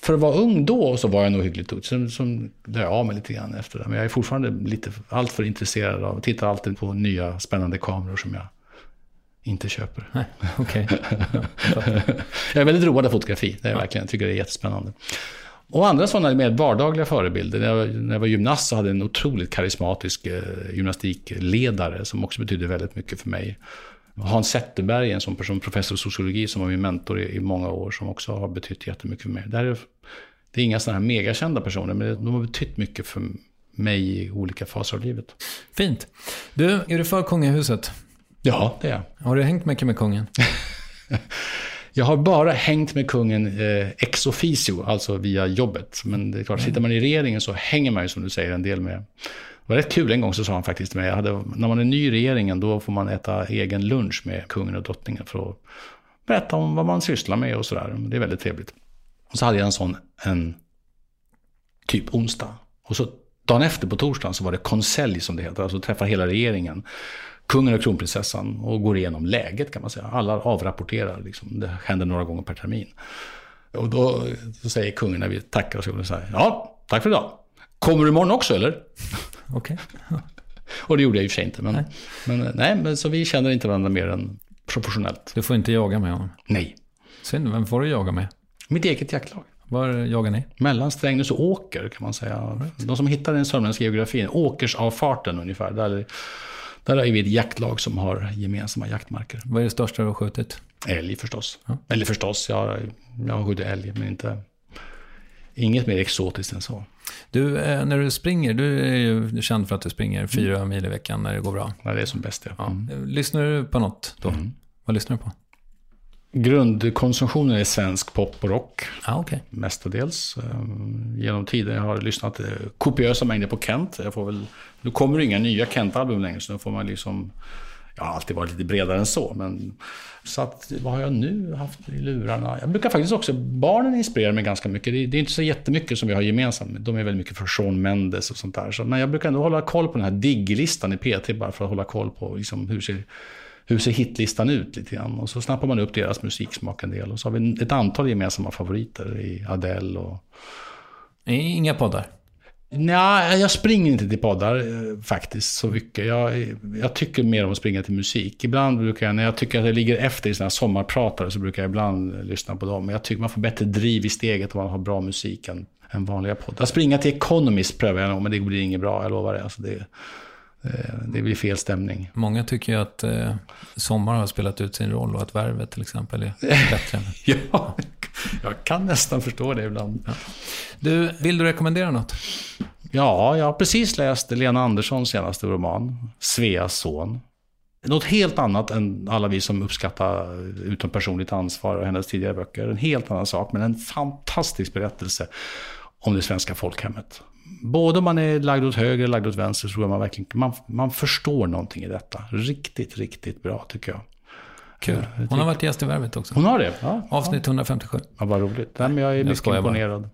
För att vara ung då så var jag nog hyggligt ut. Sen som lär jag av mig lite grann efter det. Men jag är fortfarande lite allt för intresserad av, tittar alltid på nya spännande kameror som jag inte köper. Nej, okej. Okay. Jag är väldigt road av fotografi. Det är verkligen, jag tycker det är jättespännande. Och andra sådana mer vardagliga förebilder. När jag, när jag var gymnast så hade jag en otroligt karismatisk gymnastikledare som också betydde väldigt mycket för mig. Hans Zetterberg, en sån person, professor i sociologi som var min mentor i, i många år, som också har betytt jättemycket för mig. Det, här är, det är inga sådana här megakända personer, men de har betytt mycket för mig i olika faser av livet. Fint. Du, är du för kungahuset? Ja, det är jag. Har du hängt mycket med kungen? Jag har bara hängt med kungen eh, ex officio, alltså via jobbet. Men det är klart, mm. sitter man i regeringen så hänger man ju, som du säger, en del med. Det var rätt kul, en gång så sa han faktiskt till mig, jag hade, när man är ny i regeringen då får man äta egen lunch med kungen och drottningen för att berätta om vad man sysslar med och sådär. Det är väldigt trevligt. Och så hade jag en sån, en typ onsdag. Och så dagen efter på torsdagen så var det konselj, som det heter, alltså träffa hela regeringen. Kungen och kronprinsessan, och går igenom läget, kan man säga. Alla avrapporterar, liksom. Det händer några gånger per termin. Och då så säger kungen när vi tackar och så säger, ja, tack för idag. Kommer du imorgon också, eller? Okej. Okay. Och det gjorde jag i och för sig inte. Men nej. Men, nej, men så vi känner inte varandra mer än professionellt. Du får inte jaga med honom? Nej. Synd, vem får du jaga med? Mitt eget jaktlag. Var jagar ni? Mellan Strängnäs och Åker, kan man säga. Right. De som hittar den sörmländska geografin, Åkersavfarten ungefär, där... Där är vi ett jaktlag som har gemensamma jaktmarker. Vad är det största du har skjutit? Älg förstås. Ja. Eller förstås, jag, jag har skjutit älg, men inte, inget mer exotiskt än så. Du, när du springer, du är ju känd för att du springer fyra mm. mil i veckan när det går bra. När det är som bäst, ja. Mm. ja. Lyssnar du på något då? Mm. Vad lyssnar du på? Grundkonsumtionen är svensk pop och rock. Ah, okay. Mestadels. Genom tiden har jag lyssnat kopiösa mängder på Kent. Jag får väl, nu kommer det inga nya Kent-album längre, så nu får man liksom... Jag har alltid varit lite bredare än så. Men, så att, vad har jag nu haft i lurarna? Jag brukar faktiskt också... Barnen inspirerar mig ganska mycket. Det, det är inte så jättemycket som vi har gemensamt. De är väldigt mycket för Shawn Mendes och sånt där. Så, men jag brukar ändå hålla koll på den här diglistan i P T, bara för att hålla koll på liksom, hur ser... Hur ser hitlistan ut lite grann? Och så snappar man upp deras musiksmak en del. Och så har vi ett antal gemensamma favoriter i Adele och... Inga poddar? Nej, jag springer inte till poddar faktiskt så mycket. Jag, jag tycker mer om att springa till musik. Ibland brukar jag, när jag tycker att jag ligger efter i såna här sommarpratare, så brukar jag ibland lyssna på dem. Men jag tycker man får bättre driv i steget om man har bra musik än, än vanliga poddar. Att springa till Economist prövar jag nog, men det blir inget bra, jag lovar det. Alltså det Det blir fel stämning. Många tycker ju att eh, sommar har spelat ut sin roll och att värvet till exempel är bättre. Ja, jag kan nästan förstå det ibland. Ja. Du, vill du rekommendera något? Ja, jag har precis läst Lena Anderssons senaste roman, Sveas son. Något helt annat än alla vi som uppskattar Utom personligt ansvar och hennes tidigare böcker. En helt annan sak, men en fantastisk berättelse om det svenska folkhemmet. Både om man är lagd åt höger eller lagd åt vänster, så tror jag man verkligen man, man förstår någonting i detta. Riktigt, riktigt bra tycker jag. Kul. Hon har varit gäst i Värvet också. Hon har det? Ja, avsnitt ja. hundrafemtiosju. Ja, vad roligt. Nej, men jag är jag mycket imponerad. Bara.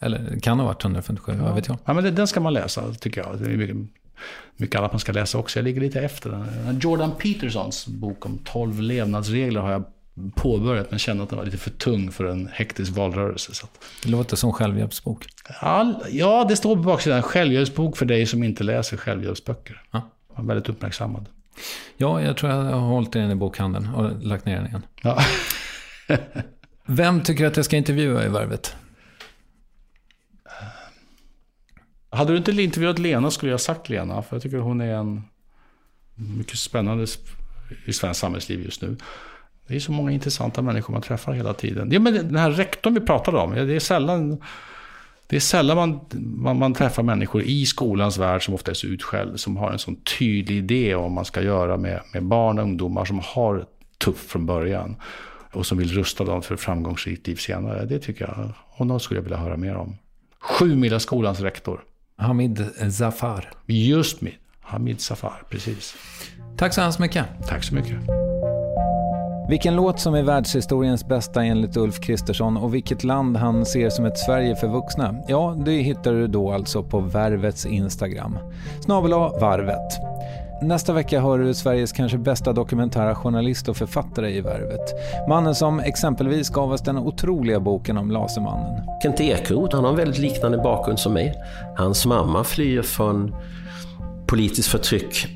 Eller kan ha varit hundrafemtiosju, ja. Vad vet jag. Ja, men det, den ska man läsa tycker jag. Det är mycket, mycket annat man ska läsa också. Jag ligger lite efter den. Jordan Petersons bok om tolv levnadsregler har jag påbörjat, men kände att den var lite för tung för en hektisk valrörelse. Så att... Det låter som självhjälpsbok. All... Ja, det står på baksidan. Självhjälpsbok för dig som inte läser självhjälpsböcker. Ja. Jag är väldigt uppmärksammad. Ja, jag tror jag har hållit den i bokhandeln och lagt ner den igen. Ja. Vem tycker att jag ska intervjua i Värvet? Hade du inte intervjuat Lena skulle jag ha sagt Lena, för jag tycker hon är en mycket spännande i svensk samhällsliv just nu. Det är så många intressanta människor man träffar hela tiden. Ja, men den här rektorn vi pratade om, det är sällan Det är sällan man, man, man träffar människor i skolans värld som ofta är så utskällda, som har en sån tydlig idé om vad man ska göra med, med barn och ungdomar som har tufft från början och som vill rusta dem för framgångsrikt liv senare. Det tycker jag, och något skulle jag vilja höra mer om. Sjumilaskolans rektor. Hamid Zafar. Just med Hamid Zafar, precis. Tack så hemskt mycket. Tack så mycket. Vilken låt som är världshistoriens bästa enligt Ulf Kristersson och vilket land han ser som ett Sverige för vuxna. Ja, det hittar du då alltså på Varvets Instagram. Snabel-a Varvet. Nästa vecka hör du Sveriges kanske bästa dokumentära journalist och författare i Värvet. Mannen som exempelvis gav oss den otroliga boken om Lasermannen. Kent Ekeroth, han har en väldigt liknande bakgrund som mig. Hans mamma flyr från politiskt förtryck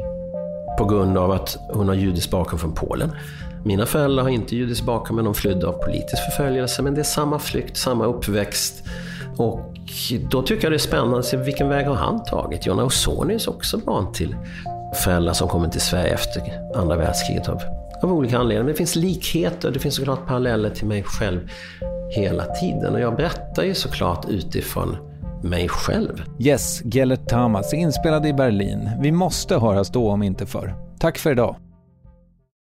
på grund av att hon har judisk bakgrund från Polen. Mina föräldrar har inte judisk bakgrund, men de flydde av politisk förföljelse. Men det är samma flykt, samma uppväxt. Och då tycker jag det är spännande att se vilken väg har han tagit. Jonna Ausonius är också barn till föräldrar som kommer till Sverige efter andra världskriget av, av olika anledningar. Men det finns likheter, det finns såklart paralleller till mig själv hela tiden. Och jag berättar ju såklart utifrån mig själv. Yes, Gellert Tamas, inspelad i Berlin. Vi måste höras då om inte förr. Tack för idag.